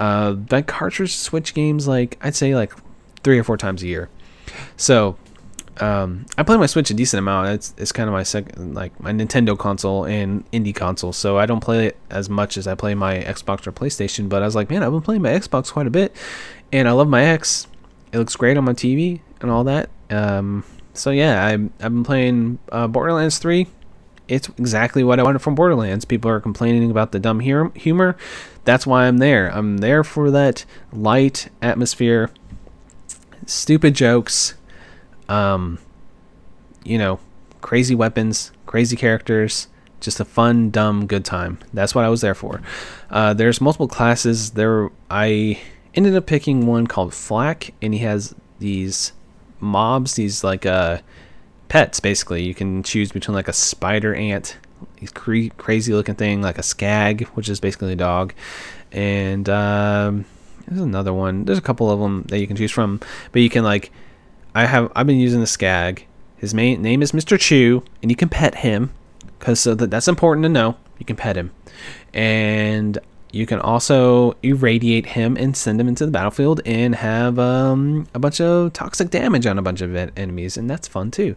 like cartridge Switch games like I'd say like 3 or 4 times a year. So I play my Switch a decent amount. It's kind of my second, like my Nintendo console and indie console, so I don't play it as much as I play my Xbox or PlayStation. But I was like, man, I've been playing my Xbox quite a bit, and I love my X. It looks great on my TV and all that. So yeah, I've been playing Borderlands 3. It's exactly what I wanted from Borderlands. People are complaining about the dumb humor. That's why I'm there. I'm there for that light atmosphere, stupid jokes, you know, crazy weapons, crazy characters, just a fun, dumb, good time. That's what I was there for. There's multiple classes. I ended up picking one called Flack, and he has these mobs, these like pets. Basically, you can choose between like a spider ant, these crazy looking thing, like a skag, which is basically a dog, and there's another one. There's a couple of them that you can choose from, but you can like, I've been using the skag. His main name is Mr. Chew, and you can pet him, because so that's important to know. You can pet him, and you can also irradiate him and send him into the battlefield and have a bunch of toxic damage on a bunch of enemies, and that's fun too.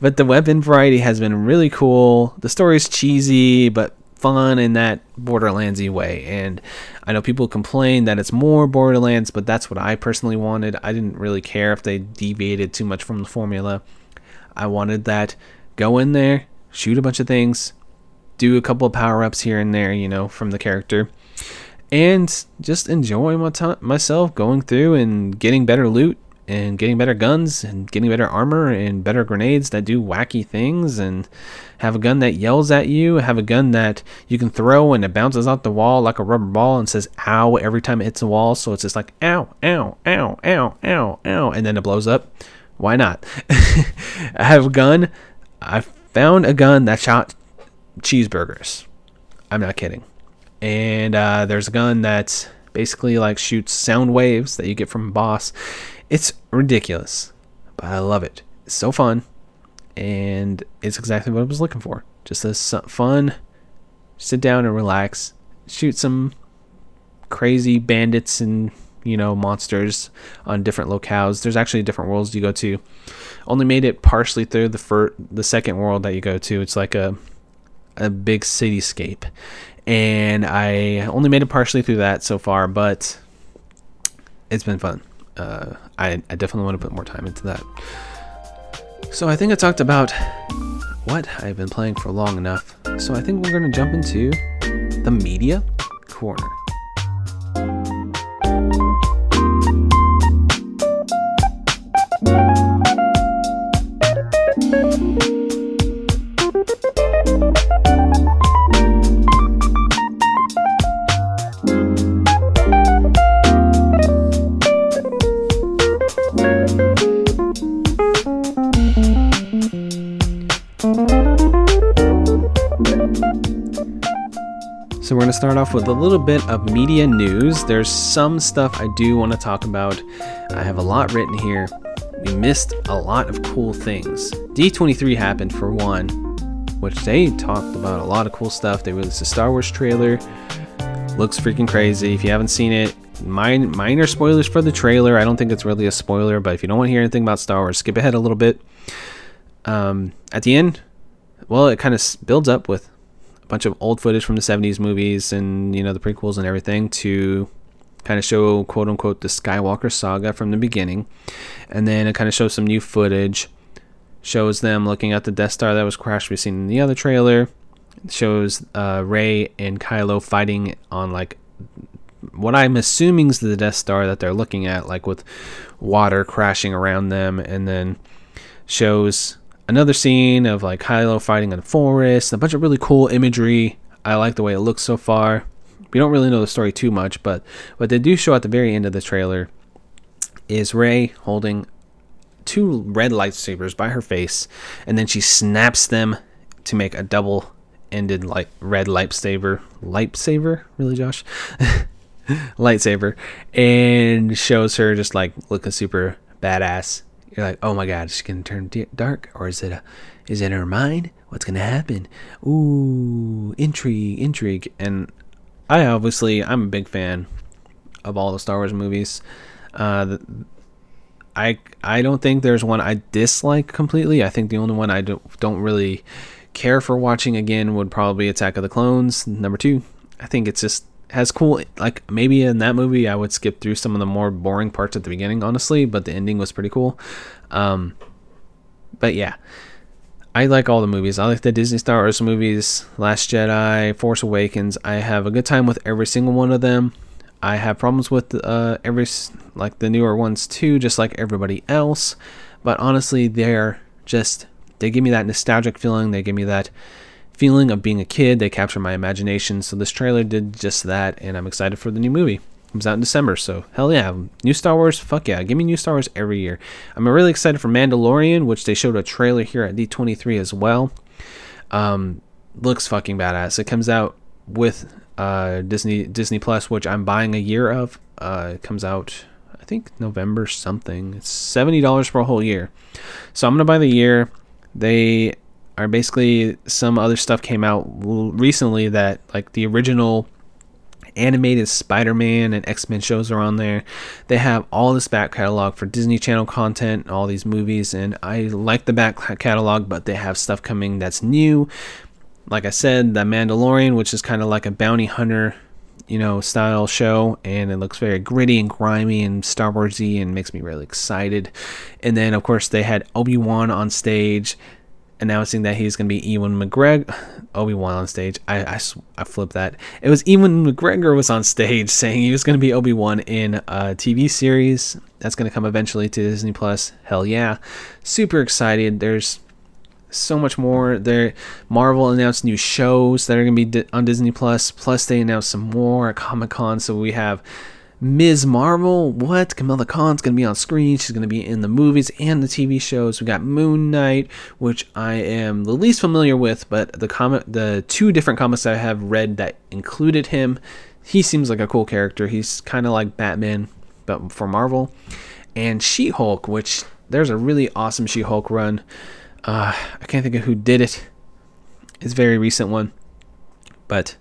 But the weapon variety has been really cool. The story's cheesy, but fun in that Borderlands-y way. And I know people complain that it's more Borderlands, but that's what I personally wanted. I didn't really care if they deviated too much from the formula. I wanted that go in there, shoot a bunch of things, do a couple of power-ups here and there, you know, from the character, and just enjoy my time, myself going through and getting better loot and getting better guns and getting better armor and better grenades that do wacky things, and have a gun that yells at you, have a gun that you can throw and it bounces off the wall like a rubber ball and says ow every time it hits the wall. So it's just like ow, ow, ow, ow, ow, ow, and then it blows up. Why not? I have a gun. I found a gun that shot cheeseburgers. I'm not kidding. And there's a gun that basically like shoots sound waves that you get from a boss. It's ridiculous, but I love it. It's so fun, and it's exactly what I was looking for. Just a fun sit down and relax, shoot some crazy bandits and, you know, monsters on different locales. There's actually different worlds you go to. Only made it partially through the second world that you go to. It's like a big cityscape, and I only made it partially through that so far, but it's been fun. I definitely want to put more time into that. So I think I talked about what I've been playing for long enough, so I think we're going to jump into the Media Corner. So we're going to start off with a little bit of media news. There's some stuff I do want to talk about. I have a lot written here. We missed a lot of cool things. D23 happened for one, which they talked about a lot of cool stuff. They released a Star Wars trailer. Looks freaking crazy. If you haven't seen it, minor spoilers for the trailer. I don't think it's really a spoiler, but if you don't want to hear anything about Star Wars, skip ahead a little bit. At the end, well, it kind of builds up with bunch of old footage from the 70s movies and, you know, the prequels and everything to kind of show, quote unquote, the Skywalker saga from the beginning. And then it kind of shows some new footage, shows them looking at the Death Star that was crashed, we've seen in the other trailer. It shows Rey and Kylo fighting on, like, what I'm assuming is the Death Star that they're looking at, like with water crashing around them. And then shows another scene of, like, Kylo fighting in the forest, a bunch of really cool imagery. I like the way it looks so far. We don't really know the story too much, but what they do show at the very end of the trailer is Rey holding two red lightsabers by her face, and then she snaps them to make a double-ended, like, red lightsaber. Lightsaber? Really, Josh? Lightsaber. And shows her just, like, looking super badass. You're like, oh my God, is she gonna turn dark, or is it her mind? What's gonna happen? Ooh, intrigue. And I'm a big fan of all the Star Wars movies. I don't think there's one I dislike completely. I think the only one I don't really care for watching again would probably Attack of the Clones #2. I think it's just has cool, like, maybe in that movie I would skip through some of the more boring parts at the beginning, honestly, but the ending was pretty cool. But yeah, I like all the movies. I like the Disney Star Wars movies, Last Jedi, Force Awakens. I have a good time with every single one of them. I have problems with the newer ones too, just like everybody else, but honestly they give me that nostalgic feeling. They give me that feeling of being a kid. They capture my imagination. So this trailer did just that, and I'm excited for the new movie. It comes out in December, so hell yeah, new Star Wars. Fuck yeah, give me new Star Wars every year. I'm really excited for Mandalorian, which they showed a trailer here at D23 as well. Looks fucking badass. It comes out with Disney Plus, which I'm buying a year of. It comes out, I think, November something. It's $70 for a whole year, so I'm gonna buy the year. They are basically, some other stuff came out recently that, like, the original animated Spider-Man and X-Men shows are on there. They have all this back catalog for Disney Channel content, all these movies, and I like the back catalog, but they have stuff coming that's new. Like I said, The Mandalorian, which is kind of like a bounty hunter, you know, style show, and it looks very gritty and grimy and Star Wars-y and makes me really excited. And then, of course, they had Obi-Wan on stage, announcing that he's going to be Ewan McGregor. Obi-Wan on stage. I flipped that. It was Ewan McGregor was on stage saying he was going to be Obi-Wan in a TV series that's going to come eventually to Disney Plus. Hell yeah. Super excited. There's so much more there. Marvel announced new shows that are going to be on Disney Plus. Plus they announced some more at Comic-Con. So we have Ms. Marvel. What? Kamala Khan's going to be on screen. She's going to be in the movies and the TV shows. We got Moon Knight, which I am the least familiar with, but the two different comics I have read that included him, he seems like a cool character. He's kind of like Batman, but for Marvel. And She-Hulk, which there's a really awesome She-Hulk run. I can't think of who did it. It's a very recent one, but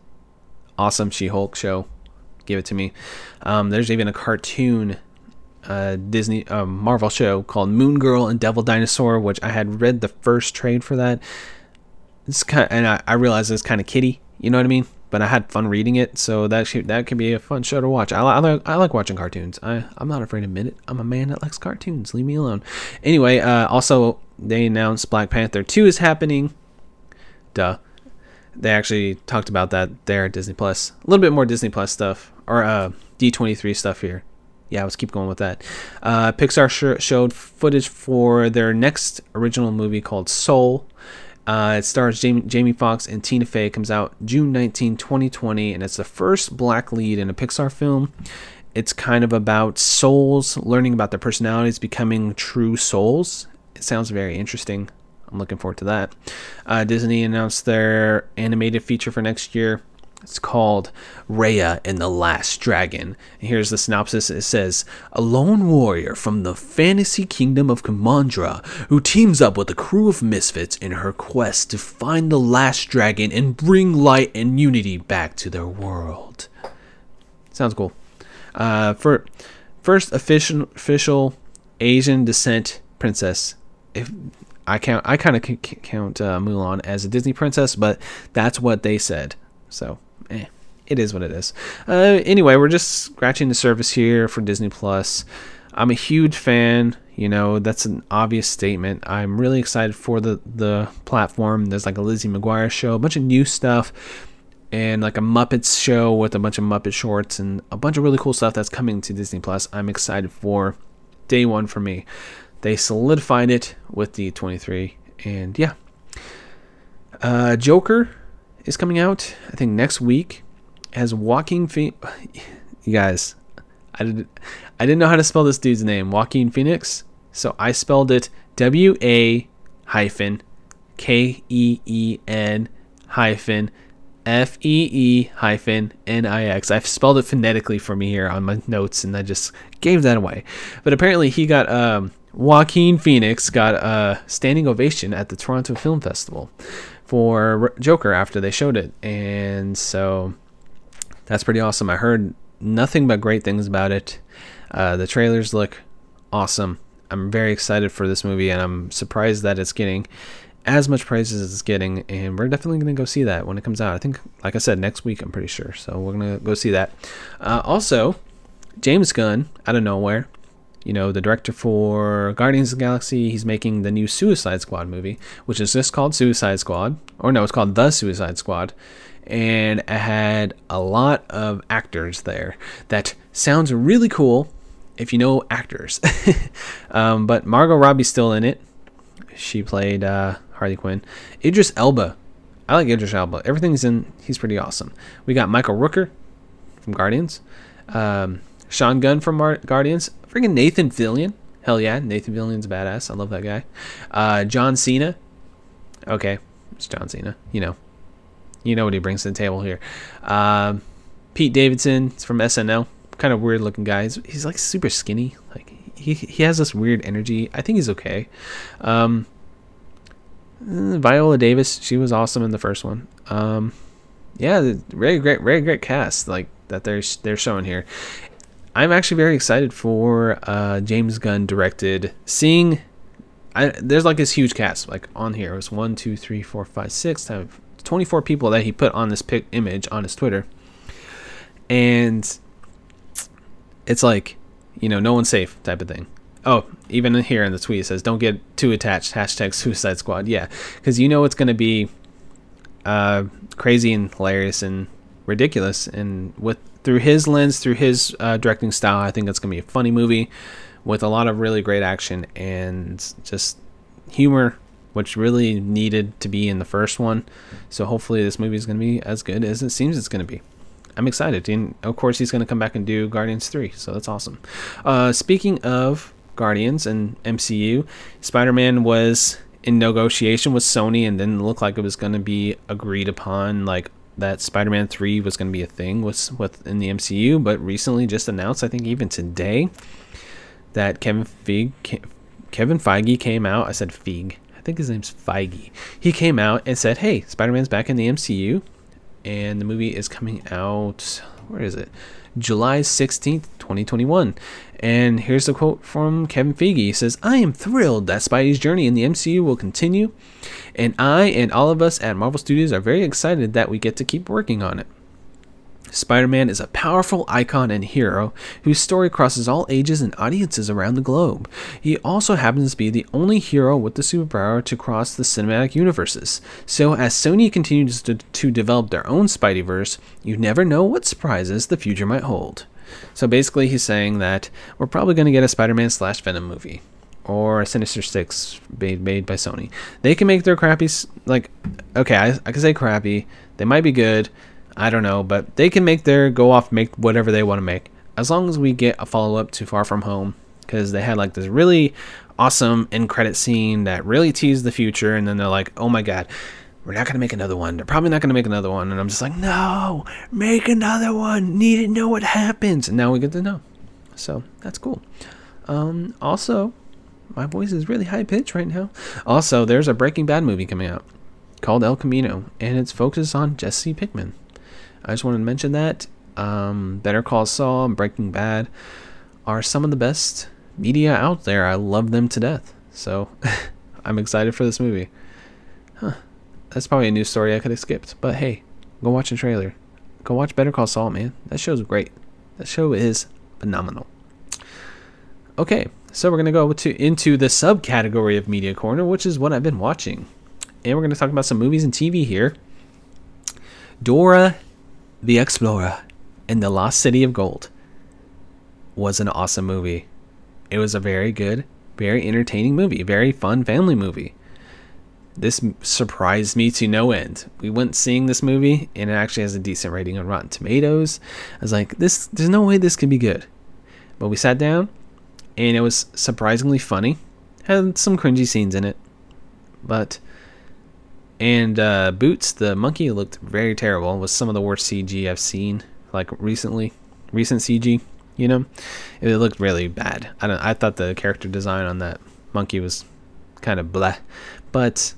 awesome She-Hulk show. Give it to me. There's even a cartoon Marvel show called Moon Girl and Devil Dinosaur, which I had read the first trade for that. It's kind of, and I realized it's kind of kiddie, you know what I mean? but I had fun reading it, so that could be a fun show to watch. I like watching cartoons. I'm not afraid to admit it. I'm a man that likes cartoons. Leave me alone. Anyway, also they announced Black Panther 2 is happening. Duh. They actually talked about that there at Disney Plus. A little bit more Disney Plus stuff, or D23 stuff here. Yeah, let's keep going with that. Pixar showed footage for their next original movie called Soul. It stars Jamie Foxx and Tina Fey. It comes out June 19, 2020, and it's the first black lead in a Pixar film. It's kind of about souls, learning about their personalities, becoming true souls. It sounds very interesting. I'm looking forward to that. Disney announced their animated feature for next year. It's called Raya and the Last Dragon. And here's the synopsis. It says, a lone warrior from the fantasy kingdom of Kumandra who teams up with a crew of misfits in her quest to find the last dragon and bring light and unity back to their world. Sounds cool. For first official Asian descent princess. If I kind of count Mulan as a Disney princess, but that's what they said. So. It is what it is. Anyway, we're just scratching the surface here for Disney Plus. I'm a huge fan. You know, that's an obvious statement. I'm really excited for the platform. There's like a Lizzie McGuire show, a bunch of new stuff, and like a Muppets show with a bunch of Muppet shorts and a bunch of really cool stuff that's coming to Disney Plus. I'm excited for day one for me. They solidified it with D23, and yeah. Joker is coming out, I think, next week. As Joaquin Phoenix, you guys, I didn't know how to spell this dude's name, Joaquin Phoenix, so I spelled it WAKEEN-FEE-NIX. I've spelled it phonetically for me here on my notes, and I just gave that away. But apparently, he got Joaquin Phoenix got a standing ovation at the Toronto Film Festival for Joker after they showed it, and so. That's pretty awesome. I heard nothing but great things about it. The trailers look awesome. I'm very excited for this movie, and I'm surprised that it's getting as much praise as it's getting, and we're definitely going to go see that when it comes out. I think, like I said, next week, I'm pretty sure. So we're going to go see that. Also, James Gunn, out of nowhere, you know, the director for Guardians of the Galaxy, he's making the new Suicide Squad movie, which is just called Suicide Squad. Or no, it's called The Suicide Squad. And I had a lot of actors there. That sounds really cool if you know actors. But Margot Robbie's still in it. She played Harley Quinn. Idris Elba. I like Idris Elba. Everything's in. He's pretty awesome. We got Michael Rooker from Guardians. Sean Gunn from Guardians. Freaking Nathan Fillion. Hell yeah, Nathan Fillion's badass. I love that guy. John Cena. Okay, it's John Cena. You know. You know what he brings to the table here. Pete Davidson from SNL. Kind of weird looking guy. He's like super skinny. Like he has this weird energy. I think he's okay. Viola Davis. She was awesome in the first one. Yeah, very great cast like that they're showing here. I'm actually very excited for James Gunn directed. Seeing there's like this huge cast like on here. It was 1, 2, 3, 4, 5, 6 times 24 people that he put on this image on his Twitter, and it's like, you know, no one's safe type of thing. Oh, even here in the tweet it says, don't get too attached, hashtag Suicide Squad. Yeah, because you know it's going to be crazy and hilarious and ridiculous, and with through his lens, through his directing style, I think it's going to be a funny movie with a lot of really great action and just humor, which really needed to be in the first one. So hopefully this movie is going to be as good as it seems it's going to be. I'm excited. And of course he's going to come back and do Guardians 3, so that's awesome. Speaking of Guardians and MCU, Spider-Man was in negotiation with Sony, and then it looked like it was going to be agreed upon, like that Spider-Man 3 was going to be a thing within the MCU, but recently just announced, I think even today, that Kevin Feige came out. I said Feig. I think his name's Feige. He came out and said, hey, Spider-Man's back in the MCU, and the movie is coming out, where is it? July 16th, 2021. And here's the quote from Kevin Feige. He says, I am thrilled that Spidey's journey in the MCU will continue, and I and all of us at Marvel Studios are very excited that we get to keep working on it. Spider-Man is a powerful icon and hero whose story crosses all ages and audiences around the globe. He also happens to be the only hero with the superpower to cross the cinematic universes. So as Sony continues to develop their own Spideyverse, you never know what surprises the future might hold. So basically he's saying that we're probably going to get a Spider-Man / Venom movie. Or a Sinister Six made by Sony. They can make their crappy, like, okay, I can say crappy. They might be good. I don't know, but they can make their make whatever they want to make, as long as we get a follow-up to Far From Home, because they had like this really awesome end credit scene that really teased the future, and then they're like, oh my god, we're not gonna make another one, they're probably not gonna make another one, and I'm just like, no, make another one, need to know what happens, and now we get to know. So that's cool. Also, my voice is really high-pitched right now. Also, there's a Breaking Bad movie coming out called El Camino, and it's focused on Jesse Pinkman. I just wanted to mention that Better Call Saul and Breaking Bad are some of the best media out there. I love them to death. So I'm excited for this movie. Huh. That's probably a news story I could have skipped. But hey, go watch the trailer. Go watch Better Call Saul, man. That show's great. That show is phenomenal. Okay, so we're going to go into the subcategory of Media Corner, which is what I've been watching. And we're going to talk about some movies and TV here. Dora the Explorer and the Lost City of Gold was an awesome movie. It was a very good, very entertaining movie, very fun family movie. This surprised me to no end. We went seeing this movie, and it actually has a decent rating on Rotten Tomatoes. I was like, this, there's no way this could be good. But we sat down, and it was surprisingly funny. Had some cringy scenes in it, but... And Boots, the monkey, looked very terrible. It was some of the worst CG I've seen, like recently, recent CG. You know, it looked really bad. I thought the character design on that monkey was kind of bleh, but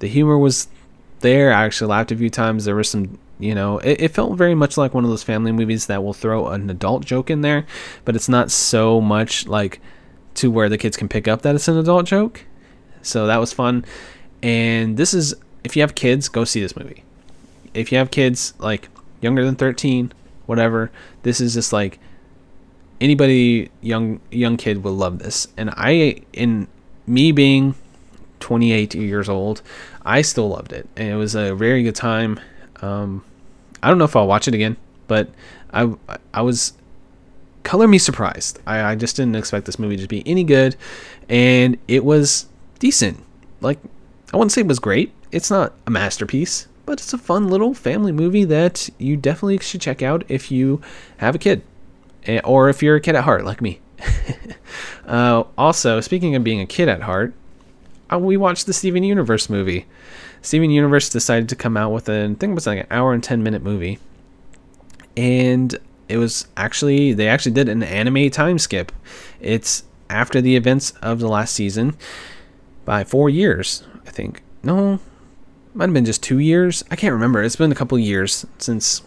the humor was there. I actually laughed a few times. There was some, you know, it felt very much like one of those family movies that will throw an adult joke in there, but it's not so much like to where the kids can pick up that it's an adult joke. So that was fun. And this is, if you have kids, go see this movie. If you have kids, like, younger than 13, whatever, this is just, like, anybody, young kid will love this. And me being 28 years old, I still loved it. And it was a very good time. I don't know if I'll watch it again, but I was... Color me surprised. I just didn't expect this movie to be any good. And it was decent. Like... I wouldn't say it was great. It's not a masterpiece, but it's a fun little family movie that you definitely should check out if you have a kid, or if you're a kid at heart like me. Also, speaking of being a kid at heart, we watched the Steven Universe movie. Steven Universe decided to come out with I think it was like an hour and 10-minute movie, and it was actually they actually did an anime time skip. It's after the events of the last season by 4 years. I think, no, might have been just 2 years. I can't remember. It's been a couple years since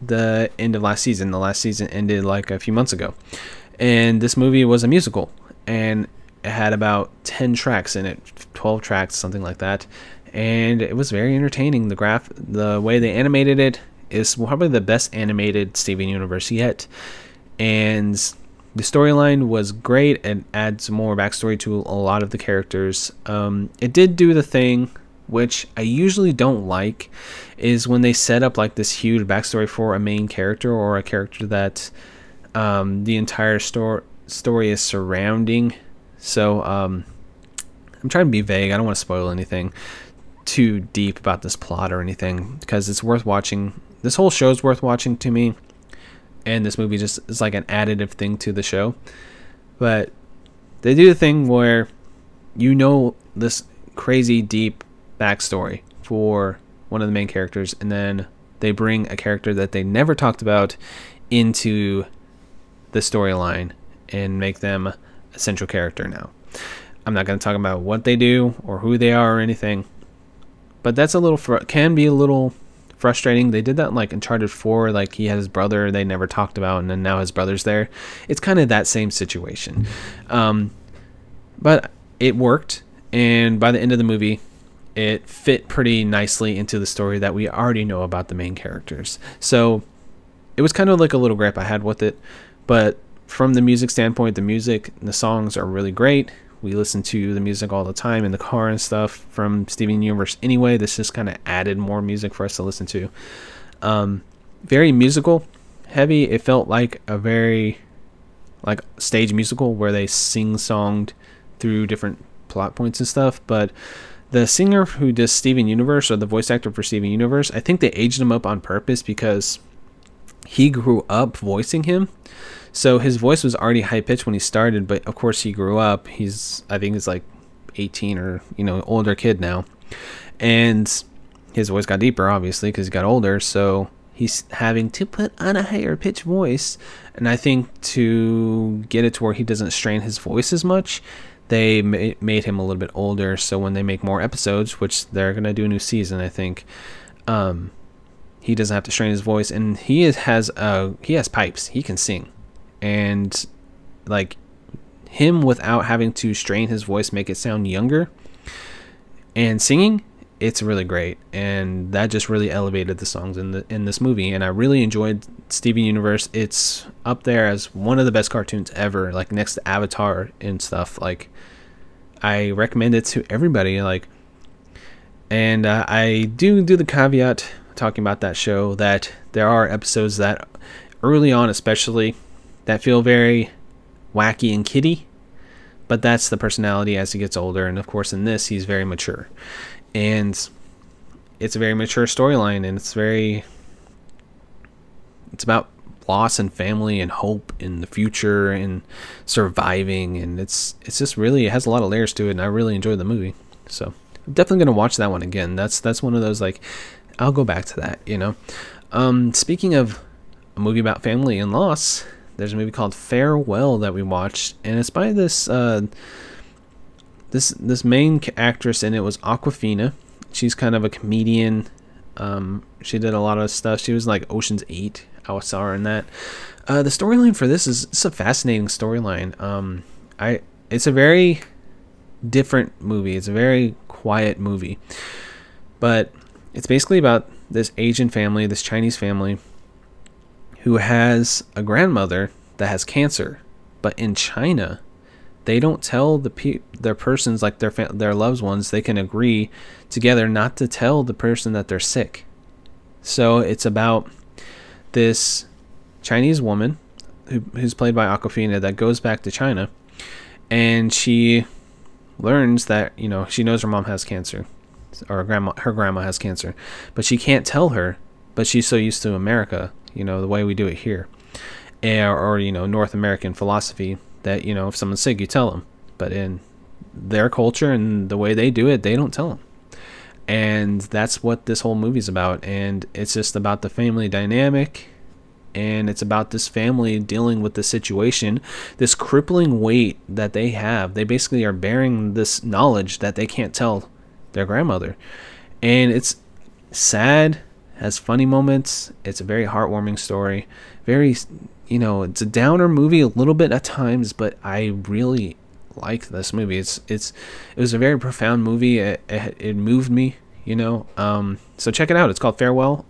the end of last season. The last season ended like a few months ago. And this movie was a musical. And it had about 10 tracks in it, 12 tracks, something like that. And it was very entertaining. The way they animated it is probably the best animated Steven Universe yet. And the storyline was great and adds more backstory to a lot of the characters. It did do the thing, which I usually don't like, is when they set up like this huge backstory for a main character or a character that the entire story is surrounding. So I'm trying to be vague. I don't want to spoil anything too deep about this plot or anything, because it's worth watching. This whole show is worth watching to me. And this movie just is like an additive thing to the show. But they do the thing where you know this crazy deep backstory for one of the main characters. And then they bring a character that they never talked about into the storyline and make them a central character now. I'm not going to talk about what they do or who they are or anything. But that's a little can be a little... frustrating. They did that in like Uncharted 4, like he had his brother they never talked about, and then now his brother's there. It's kind of that same situation. But it worked, and by the end of the movie, it fit pretty nicely into the story that we already know about the main characters. So it was kind of like a little gripe I had with it. But from the music standpoint, the music and the songs are really great. We listen to the music all the time in the car and stuff from Steven Universe anyway. This just kind of added more music for us to listen to. Very musical heavy. It felt like a very like stage musical where they sing-songed through different plot points and stuff. But the singer who does Steven Universe, or the voice actor for Steven Universe, I think they aged him up on purpose because he grew up voicing him. So his voice was already high-pitched when he started, but of course he grew up. He's, I think he's like 18 or, you know, older kid now. And his voice got deeper, obviously, because he got older. So he's having to put on a higher-pitched voice. And I think to get it to where he doesn't strain his voice as much, they made him a little bit older. So when they make more episodes, which they're going to do a new season, I think, he doesn't have to strain his voice. And he has pipes. He can sing. And like him without having to strain his voice, make it sound younger and singing, it's really great. And that just really elevated the songs in this movie. And I really enjoyed Steven Universe. It's up there as one of the best cartoons ever, like next to Avatar and stuff. Like I recommend it to everybody. Like, and I do the caveat talking about that show that there are episodes that early on, especially, that feel very wacky and kiddie, but that's the personality as he gets older. And of course in this, he's very mature, and it's a very mature storyline, and it's about loss and family and hope in the future and surviving. And it's just really, it has a lot of layers to it, and I really enjoyed the movie. So I'm definitely going to watch that one again. That's one of those, like, I'll go back to that, you know. Speaking of a movie about family and loss, there's a movie called Farewell that we watched, and it's by this this main actress, and it was Awkwafina. She's kind of a comedian. She did a lot of stuff. She was like Ocean's 8. I saw her in that. The storyline for this is, it's a fascinating storyline. It's a very different movie. It's a very quiet movie, but it's basically about this Asian family, this Chinese family, who has a grandmother that has cancer. But in China, they don't tell their persons, like their loved ones, they can agree together not to tell the person that they're sick. So it's about this Chinese woman who's played by Awkwafina that goes back to China, and she learns that, you know, she knows her mom has cancer, or her grandma has cancer, but she can't tell her. But she's so used to America, you know, the way we do it here, or, you know, North American philosophy that, you know, if someone's sick, you tell them. But in their culture and the way they do it, they don't tell them. And that's what this whole movie's about. And it's just about the family dynamic, and it's about this family dealing with the situation, this crippling weight that they have. They basically are bearing this knowledge that they can't tell their grandmother. And it's sad, has funny moments. It's a very heartwarming story. Very, you know, it's a downer movie a little bit at times, but I really like this movie. It was a very profound movie. It moved me, you know. So check it out. It's called Farewell.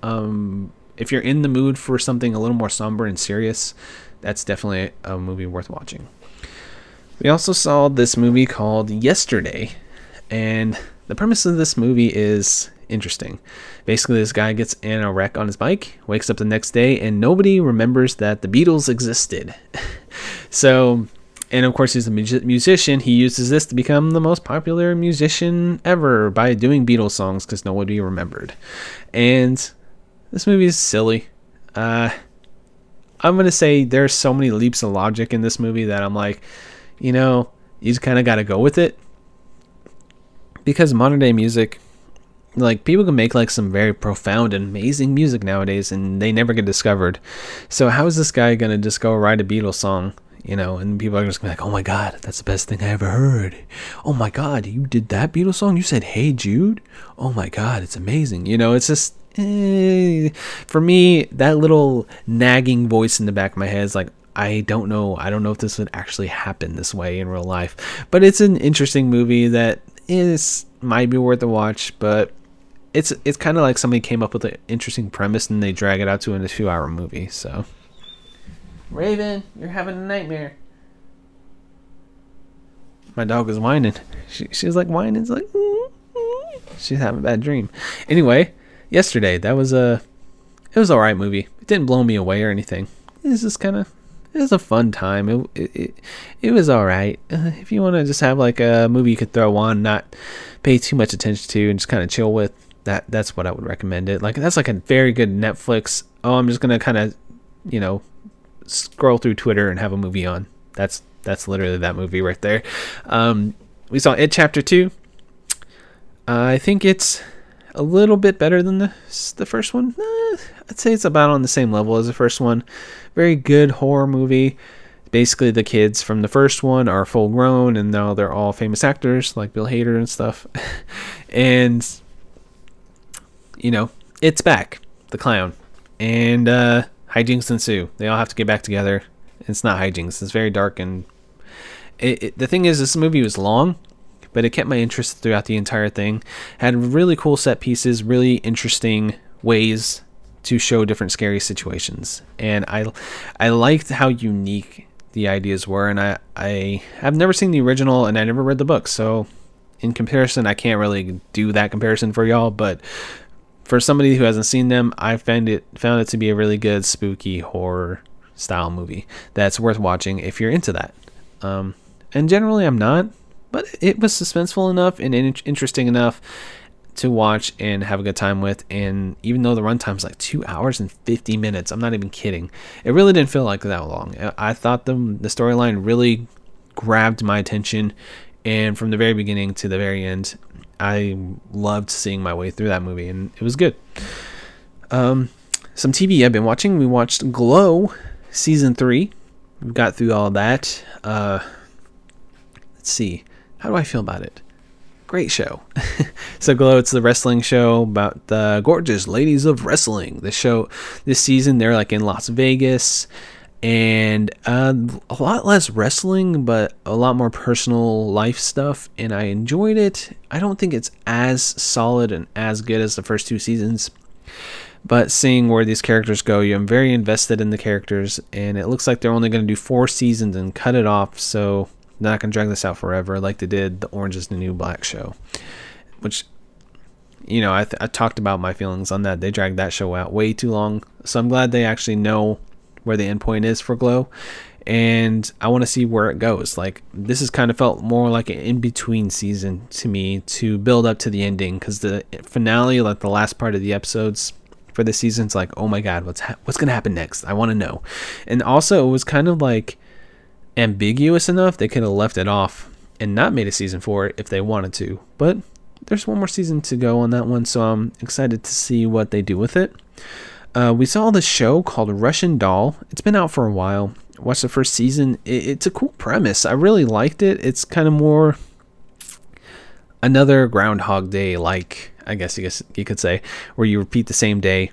If you're in the mood for something a little more somber and serious, that's definitely a movie worth watching. We also saw this movie called Yesterday, and the premise of this movie is interesting. Basically, this guy gets in a wreck on his bike, wakes up the next day, and nobody remembers that the Beatles existed. So, and of course, he's a musician. He uses this to become the most popular musician ever by doing Beatles songs because nobody remembered. And this movie is silly. I'm gonna say there's so many leaps of logic in this movie that I'm like, you know, you just kind of got to go with it, because modern day music, like, people can make like some very profound and amazing music nowadays, and they never get discovered. So how is this guy gonna just go write a Beatles song, you know, and people are just gonna be like, oh my god, that's the best thing I ever heard. Oh my god, you did that Beatles song? You said Hey Jude? Oh my god, it's amazing. You know, it's just for me, that little nagging voice in the back of my head is like, I don't know if this would actually happen this way in real life. But it's an interesting movie that might be worth a watch, but it's kind of like somebody came up with an interesting premise and they drag it out to a 2-hour movie. So, Raven, you're having a nightmare. My dog was whining. She's like whining. It's like she's having a bad dream. Anyway, yesterday it was an alright movie. It didn't blow me away or anything. It's just kind of, it was a fun time. It was alright. If you want to just have like a movie you could throw on, not pay too much attention to, and just kind of chill with, that's what I would recommend it. Like that's like a very good Netflix. Oh, I'm just gonna kind of, you know, scroll through Twitter and have a movie on. That's literally that movie right there. We saw It Chapter 2. I think it's a little bit better than the first one. I'd say it's about on the same level as the first one. Very good horror movie. Basically, the kids from the first one are full grown, and now they're all famous actors like Bill Hader and stuff. And, you know, It's back, the clown. And hijinks ensue. They all have to get back together. It's not hijinks. It's very dark, and the thing is, this movie was long, but it kept my interest throughout the entire thing. Had really cool set pieces, really interesting ways to show different scary situations, and I liked how unique the ideas were. And I have never seen the original, and I never read the book, so in comparison, I can't really do that comparison for y'all. But for somebody who hasn't seen them, I found it to be a really good spooky horror style movie that's worth watching if you're into that. And generally I'm not, but it was suspenseful enough and interesting enough to watch and have a good time with. And even though the runtime's like 2 hours and 50 minutes, I'm not even kidding, it really didn't feel like that long. I thought the storyline really grabbed my attention, and from the very beginning to the very end, I loved seeing my way through that movie, and it was good. Some TV I've been watching. We watched Glow Season 3. We've got through all that. Let's see. How do I feel about it? Great show. So Glow, it's the wrestling show about the gorgeous ladies of wrestling. The show this season, they're like in Las Vegas, and a lot less wrestling, but a lot more personal life stuff, and I enjoyed it. I don't think it's as solid and as good as the first 2 seasons, but seeing where these characters go, I'm very invested in the characters, and it looks like they're only going to do 4 seasons and cut it off, so they're not going to drag this out forever like they did the Orange is the New Black show, which, you know, I talked about my feelings on that. They dragged that show out way too long, so I'm glad they actually know where the end point is for Glow, and I want to see where it goes. Like, this has kind of felt more like an in-between season to me to build up to the ending, because the finale, like the last part of the episodes for the season's like, oh my god, what's gonna happen next? I want to know. And also, it was kind of like ambiguous enough they could have left it off and not made a season 4 if they wanted to, but there's one more season to go on that one, so I'm excited to see what they do with it. We saw this show called Russian Doll. It's been out for a while. Watched the first season. It's a cool premise. I really liked it. It's kind of more another Groundhog Day, like, I guess you could say, where you repeat the same day,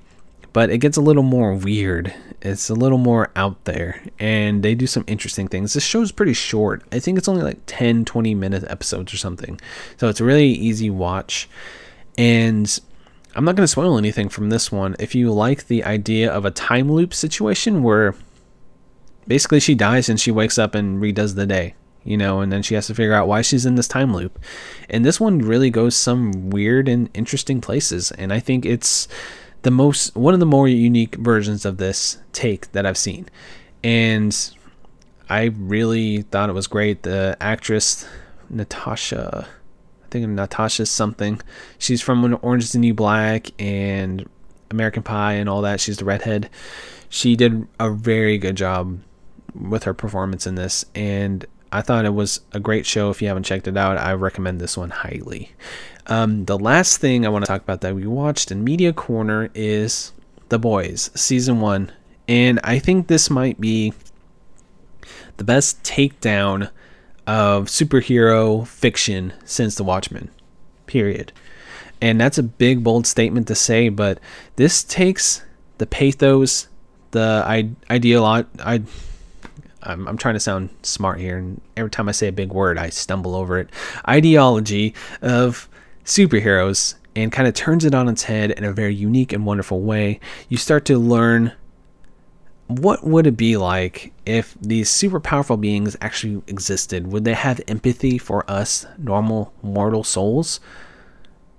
but it gets a little more weird. It's a little more out there, and they do some interesting things. This show's pretty short. I think it's only like 10-20 minute episodes or something, so it's a really easy watch. And I'm not going to spoil anything from this one. If you like the idea of a time loop situation where basically she dies and she wakes up and redoes the day, you know, and then she has to figure out why she's in this time loop. And this one really goes some weird and interesting places, and I think it's one of the more unique versions of this take that I've seen. And I really thought it was great. The actress, Natasha, I think Natasha's something. She's from Orange is the New Black and American Pie and all that. She's the redhead. She did a very good job with her performance in this, and I thought it was a great show. If you haven't checked it out, I recommend this one highly. The last thing I want to talk about that we watched in Media Corner is The Boys Season 1. And I think this might be the best takedown of superhero fiction since The Watchmen, period. And that's a big, bold statement to say, but this takes the pathos, the ideology, I'm trying to sound smart here, and every time I say a big word, I stumble over it. Ideology of superheroes, and kind of turns it on its head in a very unique and wonderful way. You start to learn what would it be like if these super powerful beings actually existed. Would they have empathy for us normal mortal souls?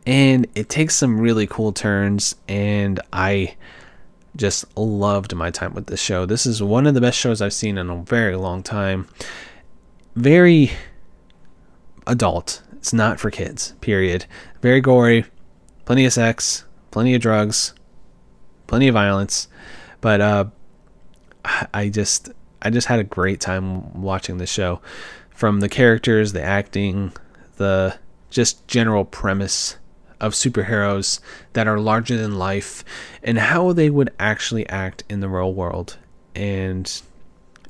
And it takes some really cool turns, and I just loved my time with this show. This is one of the best shows I've seen in a very long time. Very adult. It's not for kids, period. Very gory, plenty of sex, plenty of drugs, plenty of violence. But I just had a great time watching the show. From the characters, the acting, the just general premise of superheroes that are larger than life and how they would actually act in the real world. And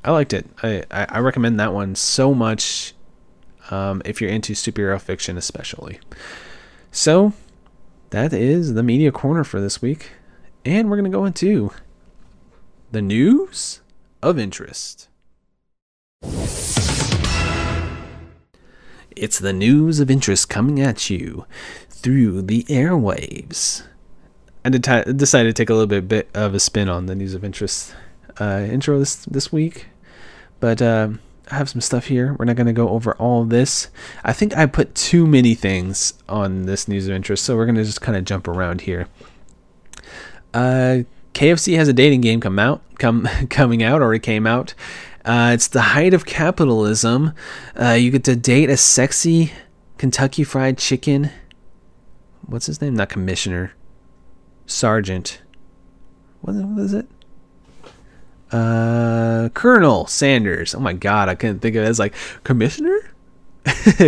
I liked it. I recommend that one so much if you're into superhero fiction especially. So that is the Media Corner for this week. And we're going to go into the news of interest. It's the news of interest coming at you through the airwaves. I decided to take a little bit of a spin on the news of interest intro this week, but I have some stuff here. We're not going to go over all this. I think I put too many things on this news of interest, so we're going to just kind of jump around here. KFC has a dating game coming out, or it came out. It's the height of capitalism. You get to date a sexy Kentucky Fried Chicken. What's his name? Not commissioner. Sergeant. What is it? Colonel Sanders. Oh my God, I couldn't think of it as like commissioner?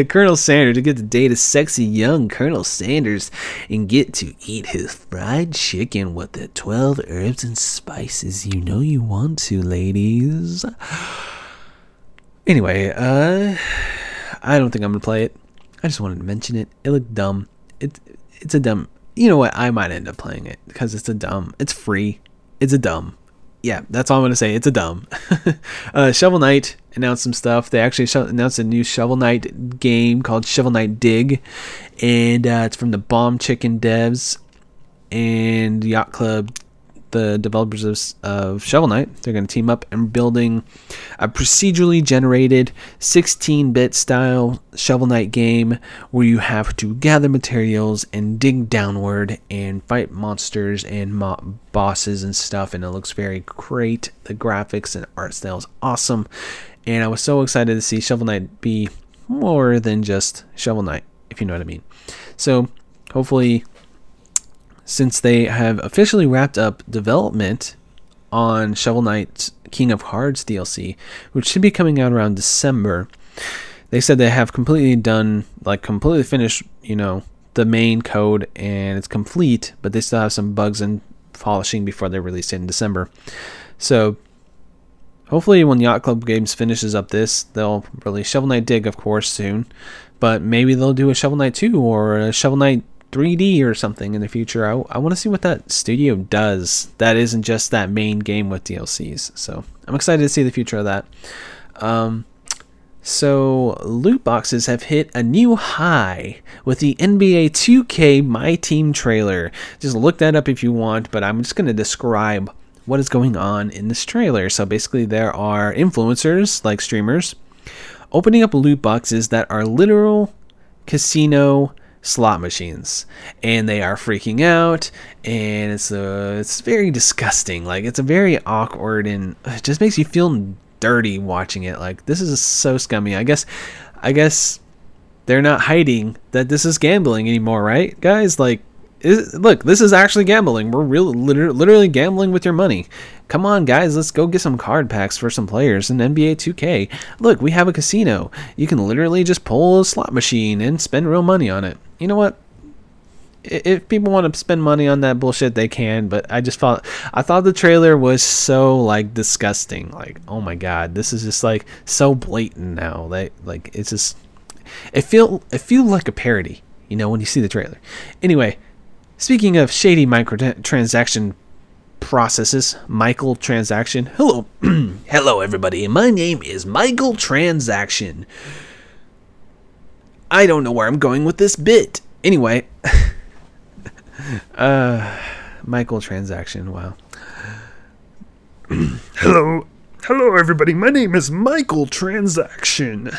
Colonel Sanders. You get to date a sexy young Colonel Sanders and get to eat his fried chicken with the 12 herbs and spices you know you want to, ladies. Anyway, I don't think I'm gonna play it. I just wanted to mention it. It looked dumb. It's a dumb. You know what? I might end up playing it because it's a dumb. It's free. It's a dumb. Yeah, that's all I'm going to say. It's a dumb. Shovel Knight announced some stuff. They actually announced a new Shovel Knight game called Shovel Knight Dig. And it's from the Bomb Chicken devs and Yacht Club, the developers of Shovel Knight. They're going to team up and building a procedurally generated 16-bit style Shovel Knight game where you have to gather materials and dig downward and fight monsters and bosses and stuff, and it looks very great. The graphics and art style is awesome, and I was so excited to see Shovel Knight be more than just Shovel Knight, if you know what I mean. So hopefully, since they have officially wrapped up development on Shovel Knight's King of Hearts DLC, which should be coming out around December, they said they have completely finished, you know, the main code, and it's complete, but they still have some bugs and polishing before they release it in December. So hopefully when Yacht Club Games finishes up this, they'll release Shovel Knight Dig, of course, soon, but maybe they'll do a Shovel Knight 2 or a Shovel Knight 3D or something in the future. I want to see what that studio does that isn't just that main game with DLCs. So I'm excited to see the future of that. So loot boxes have hit a new high with the NBA 2K My Team trailer. Just look that up if you want, but I'm just going to describe what is going on in this trailer. So basically there are influencers, like streamers, opening up loot boxes that are literal casino slot machines, and they are freaking out, and it's very disgusting. Like, it's a very awkward, and it just makes you feel dirty watching it. Like, this is so scummy. I guess they're not hiding that this is gambling anymore, right, guys? Like, look, this is actually gambling. We're literally gambling with your money. Come on, guys, let's go get some card packs for some players in NBA 2K. Look, we have a casino. You can literally just pull a slot machine and spend real money on it. You know what? If people want to spend money on that bullshit, they can, but I thought the trailer was so, like, disgusting. Like, oh my God, this is just, like, so blatant now. Like it's just, it feels like a parody, you know, when you see the trailer. Anyway, speaking of shady microtransaction processes. Michael Transaction. Hello. Hello, everybody. My name is Michael Transaction. I don't know where I'm going with this bit. Anyway. Michael Transaction. Wow. Hello. Hello, everybody. My name is Michael Transaction.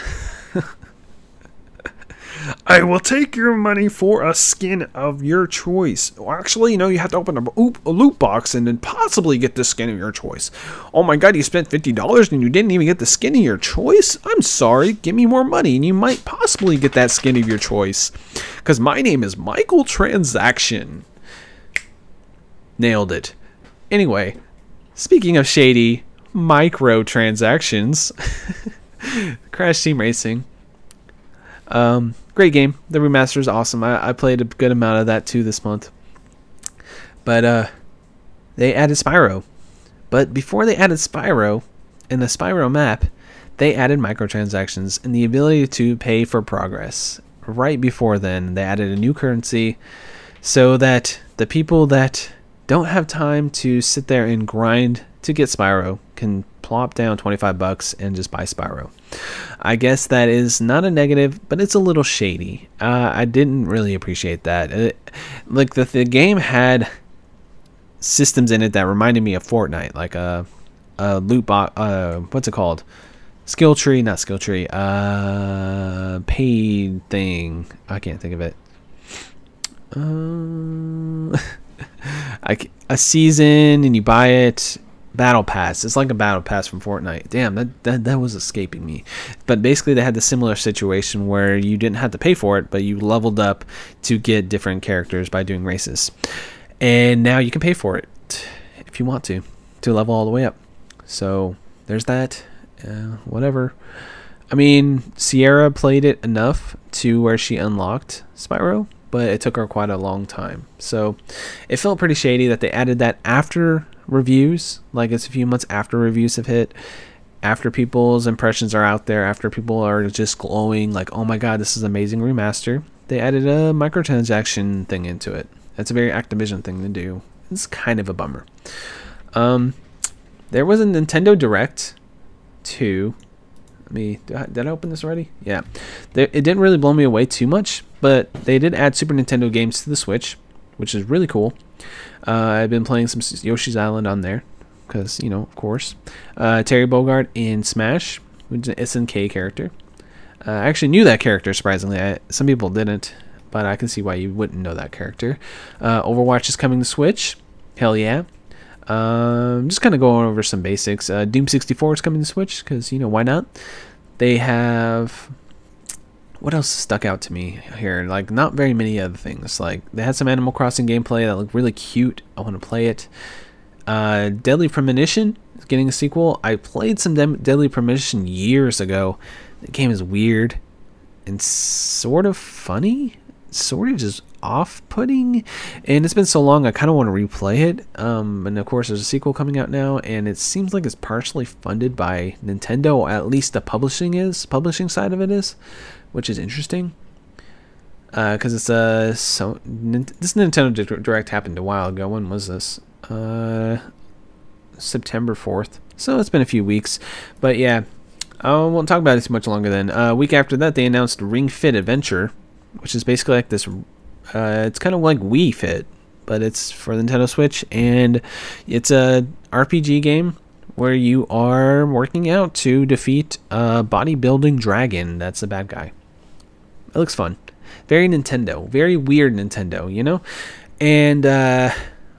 I will take your money for a skin of your choice. Well, actually, you know, you have to open a loot box and then possibly get the skin of your choice. Oh my god, you spent $50 and you didn't even get the skin of your choice? I'm sorry, give me more money and you might possibly get that skin of your choice. Because my name is Michael Transaction. Nailed it. Anyway, speaking of shady microtransactions, Crash Team Racing. Great game. The remaster is awesome. I played a good amount of that too this month. But they added Spyro. But before they added Spyro in the Spyro map, they added microtransactions and the ability to pay for progress. Right before then, they added a new currency so that the people that don't have time to sit there and grind to get Spyro can plop down $25 and just buy Spyro. I guess that is not a negative, but it's a little shady. I didn't really appreciate that. Like the game had systems in it that reminded me of Fortnite, like a loot box. What's it called? Skill tree, not skill tree. Paid thing. I can't think of it. A season and you buy it. Battle Pass. It's like a Battle Pass from Fortnite. Damn, that was escaping me. But basically they had the similar situation where you didn't have to pay for it, but you leveled up to get different characters by doing races. And now you can pay for it if you want to level all the way up. So there's that. Whatever. I mean, Sierra played it enough to where she unlocked Spyro, but it took her quite a long time. So it felt pretty shady that they added that after reviews, like it's a few months after reviews have hit, after people's impressions are out there, after people are just glowing like, oh my god, this is amazing remaster. They added a microtransaction thing into it. That's a very Activision thing to do. It's kind of a bummer. There was a Nintendo Direct 2. Did I open this already? Yeah. It didn't really blow me away too much, but they did add Super Nintendo games to the Switch, which is really cool. I've been playing some Yoshi's Island on there because, you know, of course. Terry Bogard in Smash, which is an SNK character. I actually knew that character, surprisingly. Some people didn't, but I can see why you wouldn't know that character. Overwatch is coming to Switch. Hell yeah. Just kind of going over some basics. Doom 64 is coming to Switch because, you know, why not? They have... What else stuck out to me here? Like, not very many other things. Like, they had some Animal Crossing gameplay that looked really cute. I want to play it. Deadly Premonition is getting a sequel. I played some Deadly Premonition years ago. The game is weird and sort of funny, sort of just off-putting. And it's been so long, I kind of want to replay it. And of course, there's a sequel coming out now, and it seems like it's partially funded by Nintendo, or at least the publishing side of it is. Which is interesting, because it's this Nintendo Direct happened a while ago. When was this? September 4th. So it's been a few weeks, but yeah, I won't talk about it too much longer. Then a week after that, they announced Ring Fit Adventure, which is basically like this. It's kind of like Wii Fit, but it's for the Nintendo Switch, and it's a RPG game where you are working out to defeat a bodybuilding dragon. That's a bad guy. It looks fun. Very Nintendo. Very weird Nintendo, you know? And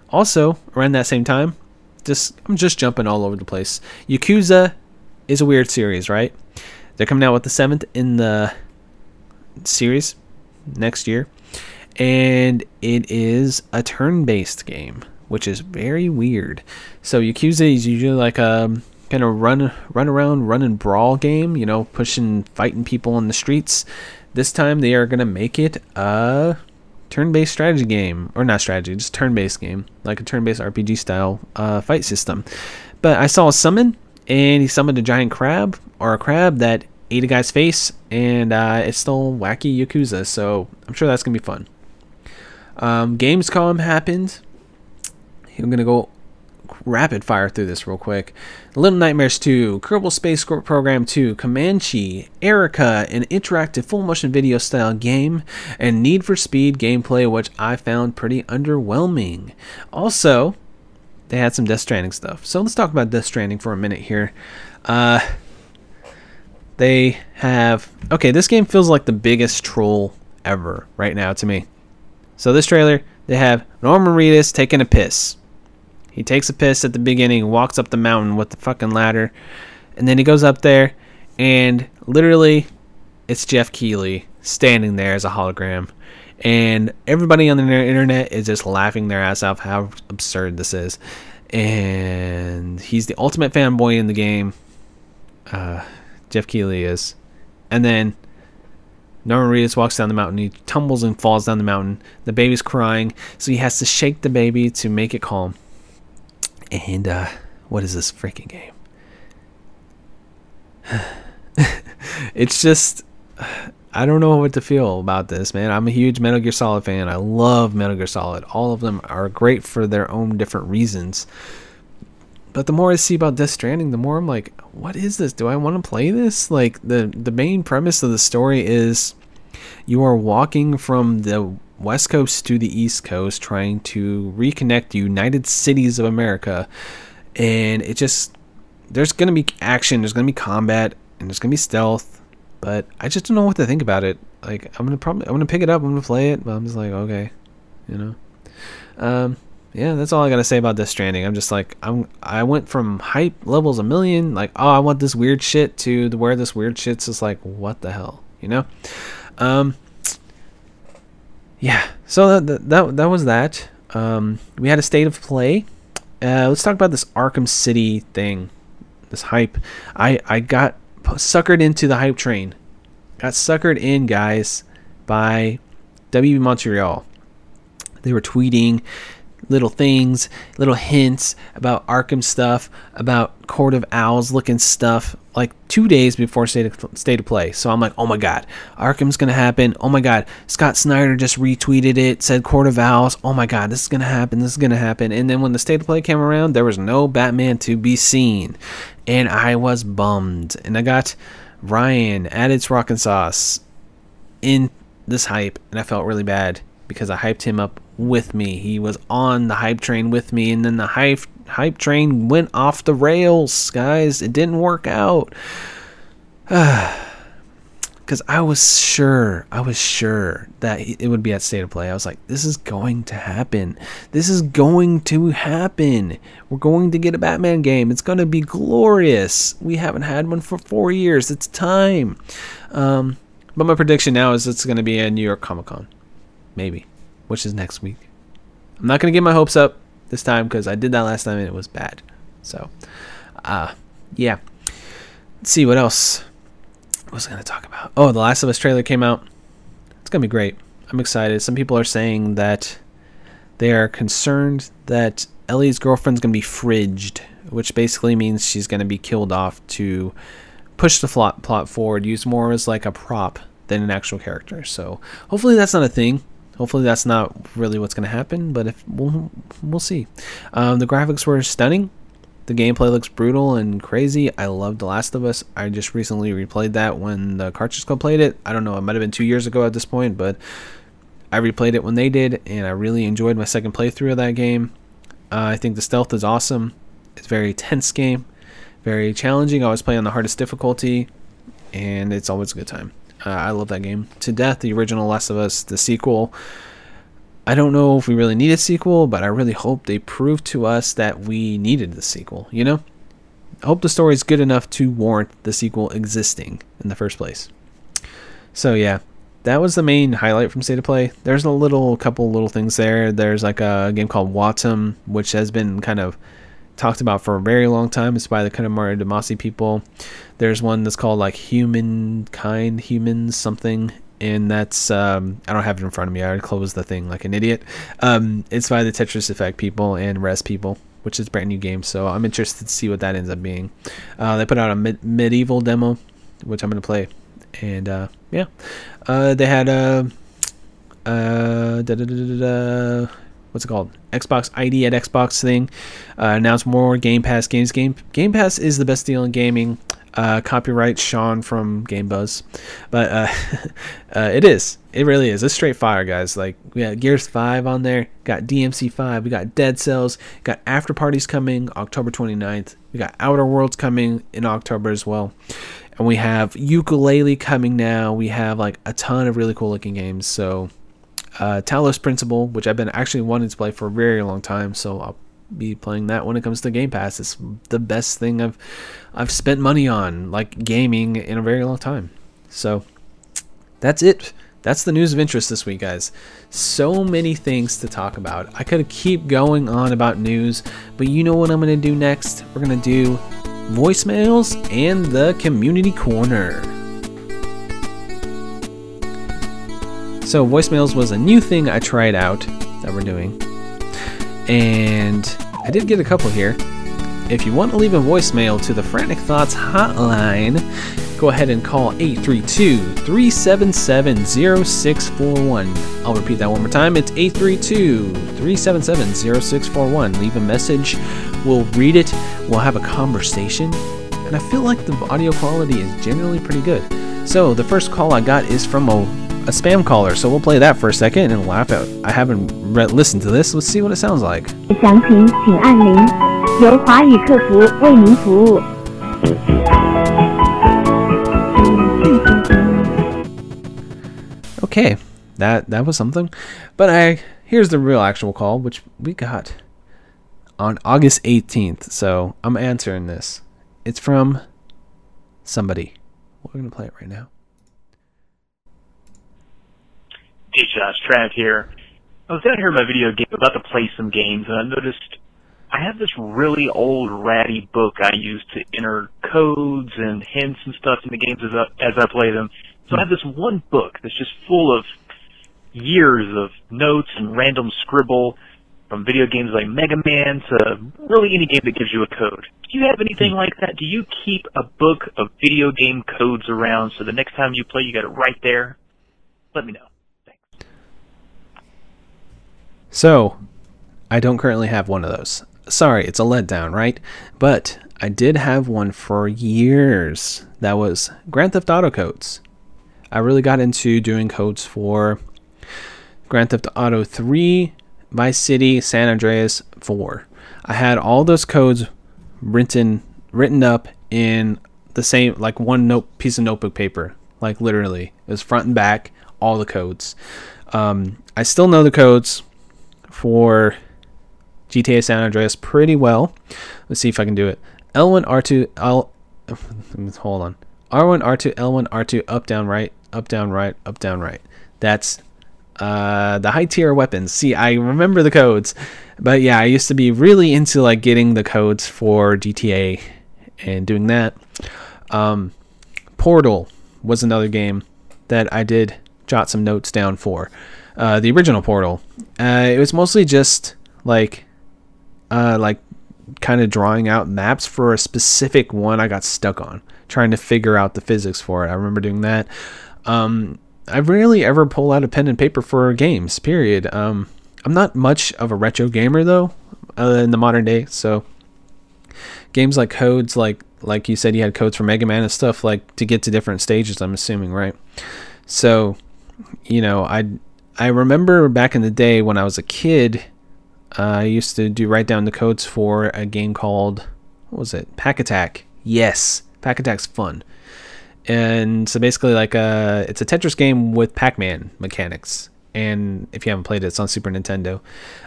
also, around that same time, I'm just jumping all over the place. Yakuza is a weird series, right? They're coming out with the 7th in the series next year. And it is a turn-based game, which is very weird. So Yakuza is usually like a kind of run and brawl game, you know, fighting people in the streets. This time they are going to make it a turn-based strategy game, or not strategy, just turn-based game, like a turn-based RPG style fight system. But I saw a summon, and he summoned a giant crab, or a crab that ate a guy's face, and it's still wacky Yakuza, so I'm sure that's going to be fun. Gamescom happened. I'm going to go rapid fire through this real quick. Little Nightmares 2, Kerbal Space Program 2, Comanche, Erica, an interactive full motion video style game, and Need for Speed gameplay, which I found pretty underwhelming. Also, they had some Death Stranding stuff. So let's talk about Death Stranding for a minute here. They have... Okay, this game feels like the biggest troll ever right now to me. So this trailer, they have Norman Reedus taking a piss. He takes a piss at the beginning, walks up the mountain with the fucking ladder, and then he goes up there, and literally, it's Jeff Keighley standing there as a hologram. And everybody on the internet is just laughing their ass off how absurd this is. And he's the ultimate fanboy in the game. Jeff Keighley is. And then Norman Reedus walks down the mountain. He tumbles and falls down the mountain. The baby's crying, so he has to shake the baby to make it calm. And what is this freaking game? It's just... I don't know what to feel about this, man. I'm a huge Metal Gear Solid fan. I love Metal Gear Solid. All of them are great for their own different reasons. But the more I see about Death Stranding, the more I'm like, what is this? Do I want to play this? Like, the main premise of the story is you are walking from the West Coast to the East Coast trying to reconnect the United Cities of America. And it just... There's going to be action. There's going to be combat. And there's going to be stealth. But I just don't know what to think about it. Like, I'm gonna pick it up. I'm gonna play it. But I'm just like, okay, you know. Yeah, that's all I gotta say about Death Stranding. I'm just like, I went from hype levels a million, like, oh, I want this weird shit, to where this weird shit's just like, what the hell, you know? Yeah. So that was that. We had a state of play. Let's talk about this Arkham City thing. This hype. I got suckered into the hype train. Got suckered in, guys, by WB Montreal. They were tweeting little things, little hints about Arkham stuff, about Court of Owls looking stuff, like 2 days before State of Play. So I'm like, oh my god, Arkham's gonna happen. Oh my god, Scott Snyder just retweeted it, said Court of Owls. Oh my god, this is gonna happen, this is gonna happen. And then when the State of Play came around, there was no Batman to be seen. And I was bummed. And I got Ryan at It's Rockin' Sauce in this hype, and I felt really bad because I hyped him up with me. He was on the hype train with me, and then the hype train went off the rails, guys. It didn't work out. Because I was sure that it would be at State of Play. I was like, this is going to happen. This is going to happen. We're going to get a Batman game. It's going to be glorious. We haven't had one for 4 years. It's time. But my prediction now is it's going to be a New York Comic Con. Maybe. Which is next week. I'm not going to get my hopes up this time because I did that last time and it was bad. So, yeah. Let's see what else. Was going to talk about. Oh, the Last of Us trailer came out. It's going to be great. I'm excited. Some people are saying that they are concerned that Ellie's girlfriend's going to be fridged, which basically means she's going to be killed off to push the plot forward, use more as like a prop than an actual character. So hopefully that's not a thing. Hopefully that's not really what's going to happen, but if we'll see. The graphics were stunning. The gameplay looks brutal and crazy. I love The Last of Us. I just recently replayed that when the Cartridge Club played it. I don't know. It might have been 2 years ago at this point, but I replayed it when they did, and I really enjoyed my second playthrough of that game. I think the stealth is awesome. It's a very tense game, very challenging. I always play on the hardest difficulty, and it's always a good time. I love that game to death. The original Last of Us, the sequel. I don't know if we really need a sequel, but I really hope they prove to us that we needed the sequel, you know? I hope the story is good enough to warrant the sequel existing in the first place. So, yeah. That was the main highlight from State of Play. There's a couple little things there. There's like a game called Wattum, which has been kind of talked about for a very long time. It's by the kind of Mario Demasi people. There's one that's called like Humans something. And that's, I don't have it in front of me. I already closed the thing like an idiot. It's by the Tetris Effect people and Res people, which is a brand new game. So I'm interested to see what that ends up being. They put out a medieval demo, which I'm going to play. And, yeah. They had what's it called? Xbox ID at Xbox thing. Announced more Game Pass games. Game Pass is the best deal in gaming. Copyright Sean from Game Buzz, but it is. It really is. It's straight fire, guys. Like, we got Gears 5 on there. Got DMC 5. We got Dead Cells. Got After Parties coming October 29th. We got Outer Worlds coming in October as well. And we have Ukulele coming now. We have, like, a ton of really cool-looking games. So, Talos Principle, which I've been actually wanting to play for a very long time. So, I'll be playing that when it comes to Game Pass. It's the best thing I've spent money on, like, gaming in a very long time. So, that's it. That's the news of interest this week, guys. So many things to talk about. I could keep going on about news, but you know what I'm going to do next? We're going to do voicemails and the community corner. So voicemails was a new thing I tried out that we're doing, and I did get a couple here. If you want to leave a voicemail to the Frantic Thoughts hotline, go ahead and call 832-377-0641. I'll repeat that one more time. It's 832-377-0641. Leave a message. We'll read it. We'll have a conversation. And I feel like the audio quality is generally pretty good. So the first call I got is from a spam caller. So we'll play that for a second and laugh out. I haven't listened to this. Let's see what it sounds like. Okay, that was something, but here's the real actual call, which we got on August 18th, so I'm answering this. It's from somebody. We're going to play it right now. Hey Josh, Trav here. I was down here in my video game, about to play some games, and I noticed I have this really old ratty book I use to enter codes and hints and stuff in the games as I play them. So I have this one book that's just full of years of notes and random scribble from video games like Mega Man to really any game that gives you a code. Do you have anything like that? Do you keep a book of video game codes around so the next time you play you got it right there? Let me know. Thanks. So, I don't currently have one of those. Sorry, it's a letdown, right? But I did have one for years. That was Grand Theft Auto codes. I really got into doing codes for Grand Theft Auto 3, Vice City, San Andreas 4. I had all those codes written up in the same, like, one piece of notebook paper. Like, literally, it was front and back, all the codes. I still know the codes for GTA San Andreas pretty well. Let's see if I can do it. L1, R2, hold on. R1, R2, L1, R2, up, down, right. Up, down, right, up, down, right. That's the high tier weapons. See, I remember the codes. But yeah, I used to be really into, like, getting the codes for GTA and doing that. Portal was another game that I did jot some notes down for. The original Portal. It was mostly just like kind of drawing out maps for a specific one I got stuck on, trying to figure out the physics for it. I remember doing that. I rarely ever pull out a pen and paper for games, period. I'm not much of a retro gamer, though, in the modern day. So games like codes, like you said, you had codes for Mega Man and stuff, like, to get to different stages, I'm assuming, right? So, you know, I remember back in the day when I was a kid, I used to write down the codes for a game called, what was it? Pack Attack. Yes, Pack Attack's fun. And so basically, like, it's a Tetris game with Pac-Man mechanics. And if you haven't played it, it's on Super Nintendo.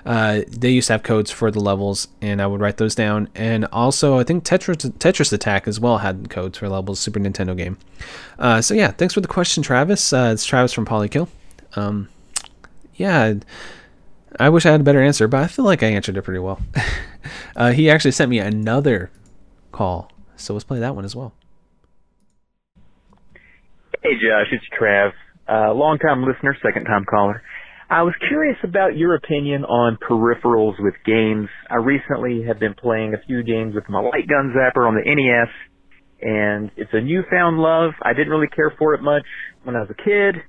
They used to have codes for the levels, and I would write those down. And also, I think Tetris Attack as well had codes for levels, Super Nintendo game. So yeah, thanks for the question, Travis. It's Travis from Polykill. Yeah, I wish I had a better answer, but I feel like I answered it pretty well. He actually sent me another call, so let's play that one as well. Hey Josh, it's Trav, long-time listener, second-time caller. I was curious about your opinion on peripherals with games. I recently have been playing a few games with my light gun zapper on the NES, and it's a newfound love. I didn't really care for it much when I was a kid.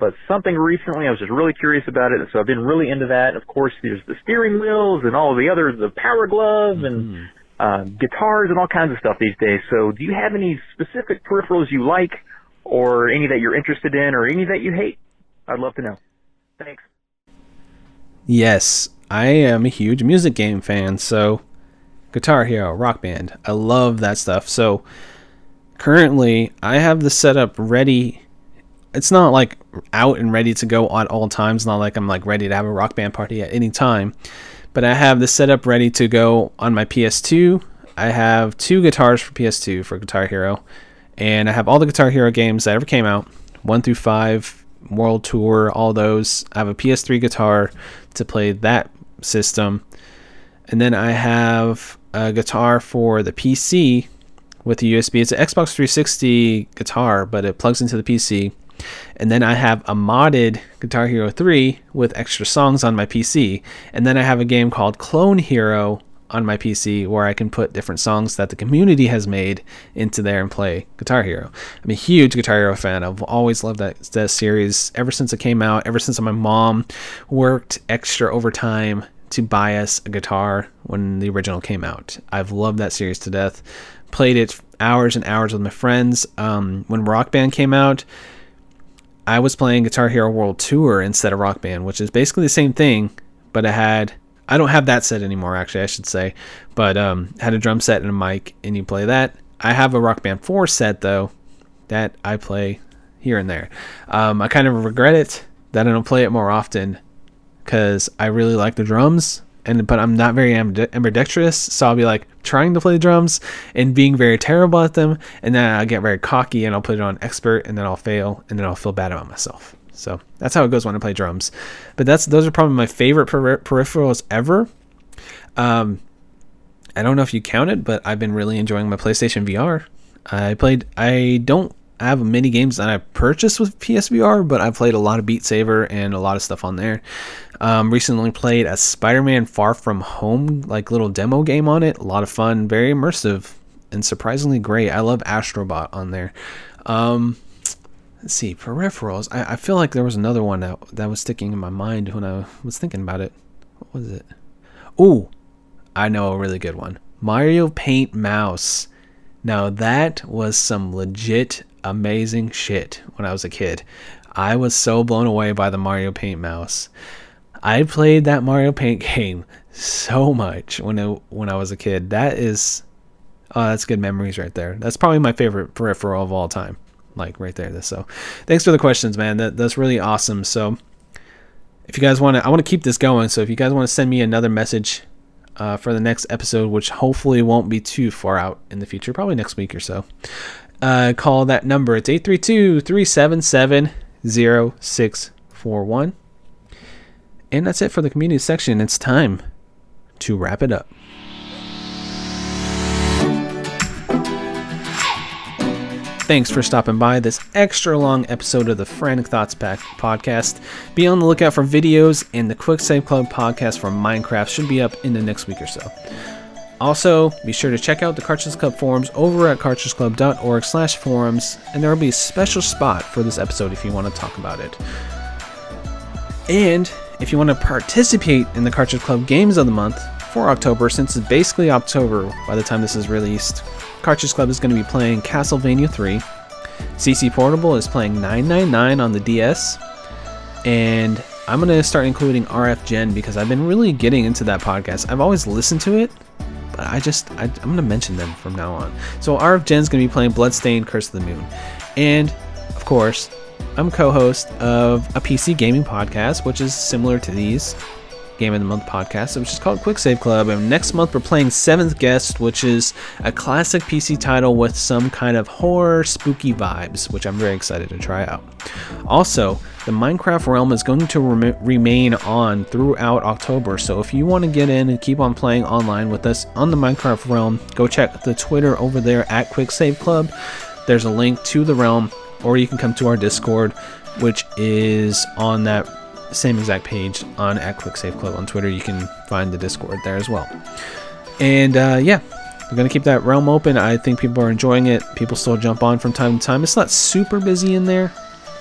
but something recently I was just really curious about it, and so I've been really into that. Of course, there's the steering wheels and all the other, the power glove and guitars and all kinds of stuff these days. So do you have any specific peripherals you like, or any that you're interested in, or any that you hate? I'd love to know. Thanks. Yes, I am a huge music game fan, so Guitar Hero, Rock Band, I love that stuff. So currently, I have the setup ready. It's not like out and ready to go at all times. Not like I'm like ready to have a Rock Band party at any time. But I have the setup ready to go on my PS2. I have two guitars for PS2 for Guitar Hero. And I have all the Guitar Hero games that ever came out. 1 through 5, World Tour, all those. I have a PS3 guitar to play that system. And then I have a guitar for the PC with the USB. It's an Xbox 360 guitar, but it plugs into the PC. And then I have a modded Guitar Hero 3 with extra songs on my PC. And then I have a game called Clone Hero on my PC where I can put different songs that the community has made into there and play Guitar Hero. I'm a huge Guitar Hero fan. I've always loved that series ever since it came out, ever since my mom worked extra overtime to buy us a guitar when the original came out. I've loved that series to death. Played it hours and hours with my friends. When Rock Band came out, I was playing Guitar Hero World Tour instead of Rock Band, which is basically the same thing, but I don't have that set anymore, actually, I should say, but had a drum set and a mic, and you play that. I have a Rock Band 4 set, though, that I play here and there. I kind of regret it that I don't play it more often because I really like the drums, but I'm not very ambidextrous, so I'll be like trying to play the drums and being very terrible at them, and then I'll get very cocky and I'll put it on expert, and then I'll fail, and then I'll feel bad about myself. So that's how it goes when I play drums. But those are probably my favorite peripherals ever. I don't know if you count it, but I've been really enjoying my PlayStation VR. I don't have many games that I purchased with PSVR, but I've played a lot of Beat Saber and a lot of stuff on there. Recently played a Spider-Man Far From Home like little demo game on it. A lot of fun, very immersive, and surprisingly great. I love Astro Bot on there. Let's see, peripherals. I feel like there was another one that was sticking in my mind when I was thinking about it. What was it? Oh, I know a really good one. Mario Paint Mouse. Now that was some legit amazing shit when I was a kid. I was so blown away by the Mario Paint Mouse. I played that Mario Paint game so much when I was a kid. That's good memories right there. That's probably my favorite peripheral of all time. Like right there. So thanks for the questions, man. That's really awesome. So if you guys want to, I want to keep this going. So if you guys want to send me another message for the next episode, which hopefully won't be too far out in the future, probably next week or so, call that number. It's 832-377-0641. And that's it for the community section. It's time to wrap it up. Thanks for stopping by this extra long episode of the Frantic Thoughts Pack podcast. Be on the lookout for videos, and the Quick Save Club podcast from Minecraft should be up in the next week or so. Also, be sure to check out the Cartridge Club forums over at cartridgeclub.org/forums, and there will be a special spot for this episode if you want to talk about it. And if you want to participate in the Cartridge Club Games of the Month for October, since it's basically October by the time this is released, Cartridge Club is going to be playing Castlevania 3. CC Portable is playing 999 on the DS. And I'm going to start including RF Gen because I've been really getting into that podcast. I've always listened to it, but I'm going to mention them from now on. So RF Gen is going to be playing Bloodstained Curse of the Moon. And, of course, I'm co-host of a PC gaming podcast, which is similar to these Game of the Month podcast, which is called Quick Save Club. And next month we're playing Seventh Guest, which is a classic PC title with some kind of horror spooky vibes, which I'm very excited to try out. Also, the Minecraft realm is going to remain on throughout October, so if you want to get in and keep on playing online with us on the Minecraft realm, go check the Twitter over there at Quick Save Club. There's a link to the realm, or you can come to our Discord, which is on that same exact page on at Quick Save Club on Twitter. You can find the Discord there as well. And yeah, we're gonna keep that realm open. I think people are enjoying it. People still jump on from time to time. It's not super busy in there,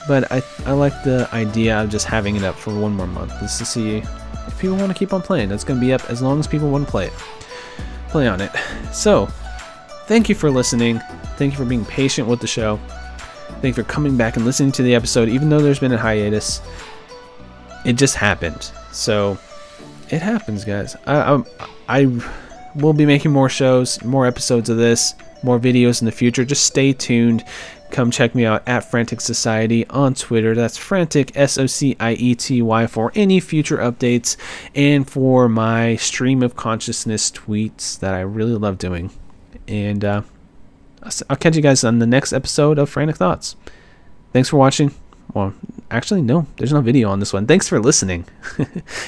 But I like the idea of just having it up for one more month, just to see if people want to keep on playing. That's going to be up as long as people want to play it. Play on it. So, thank you for listening. Thank you for being patient with the show. Thank you for coming back and listening to the episode, even though there's been a hiatus. It just happened. So, it happens, guys. I will be making more shows, more episodes of this, more videos in the future. Just stay tuned. Come check me out at Frantic Society on Twitter. That's Frantic, S-O-C-I-E-T-Y, for any future updates and for my stream of consciousness tweets that I really love doing. And I'll catch you guys on the next episode of Frantic Thoughts. Thanks for watching. Well, actually, no, there's no video on this one. Thanks for listening.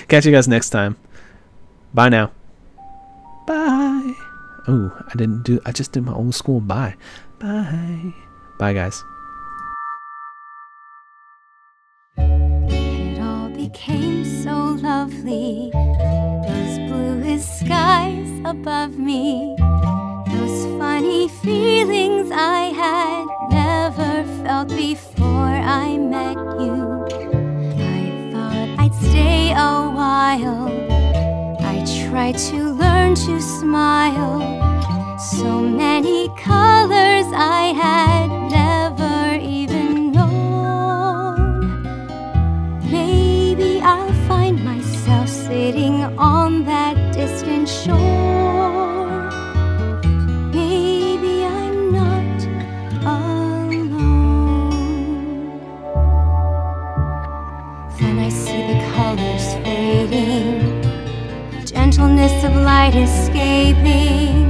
Catch you guys next time. Bye now. Bye. Oh, I just did my old school bye. Bye. Bye, guys. It all became so lovely. Those bluest skies above me. Those funny feelings I had never felt before I met you. I thought I'd stay a while. I tried to learn to smile. So many colors I had never even known. Maybe I'll find myself sitting on that distant shore. Maybe I'm not alone. Then I see the colors fading. Gentleness of light escaping.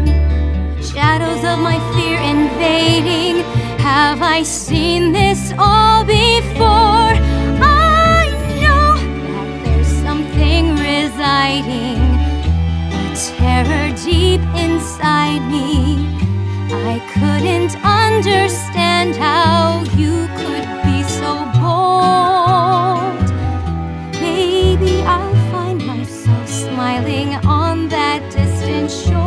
Shadows of my fear invading. Have I seen this all before? I know that there's something residing, a terror deep inside me. I couldn't understand how you could be so bold. Maybe I'll find myself smiling on that distant shore.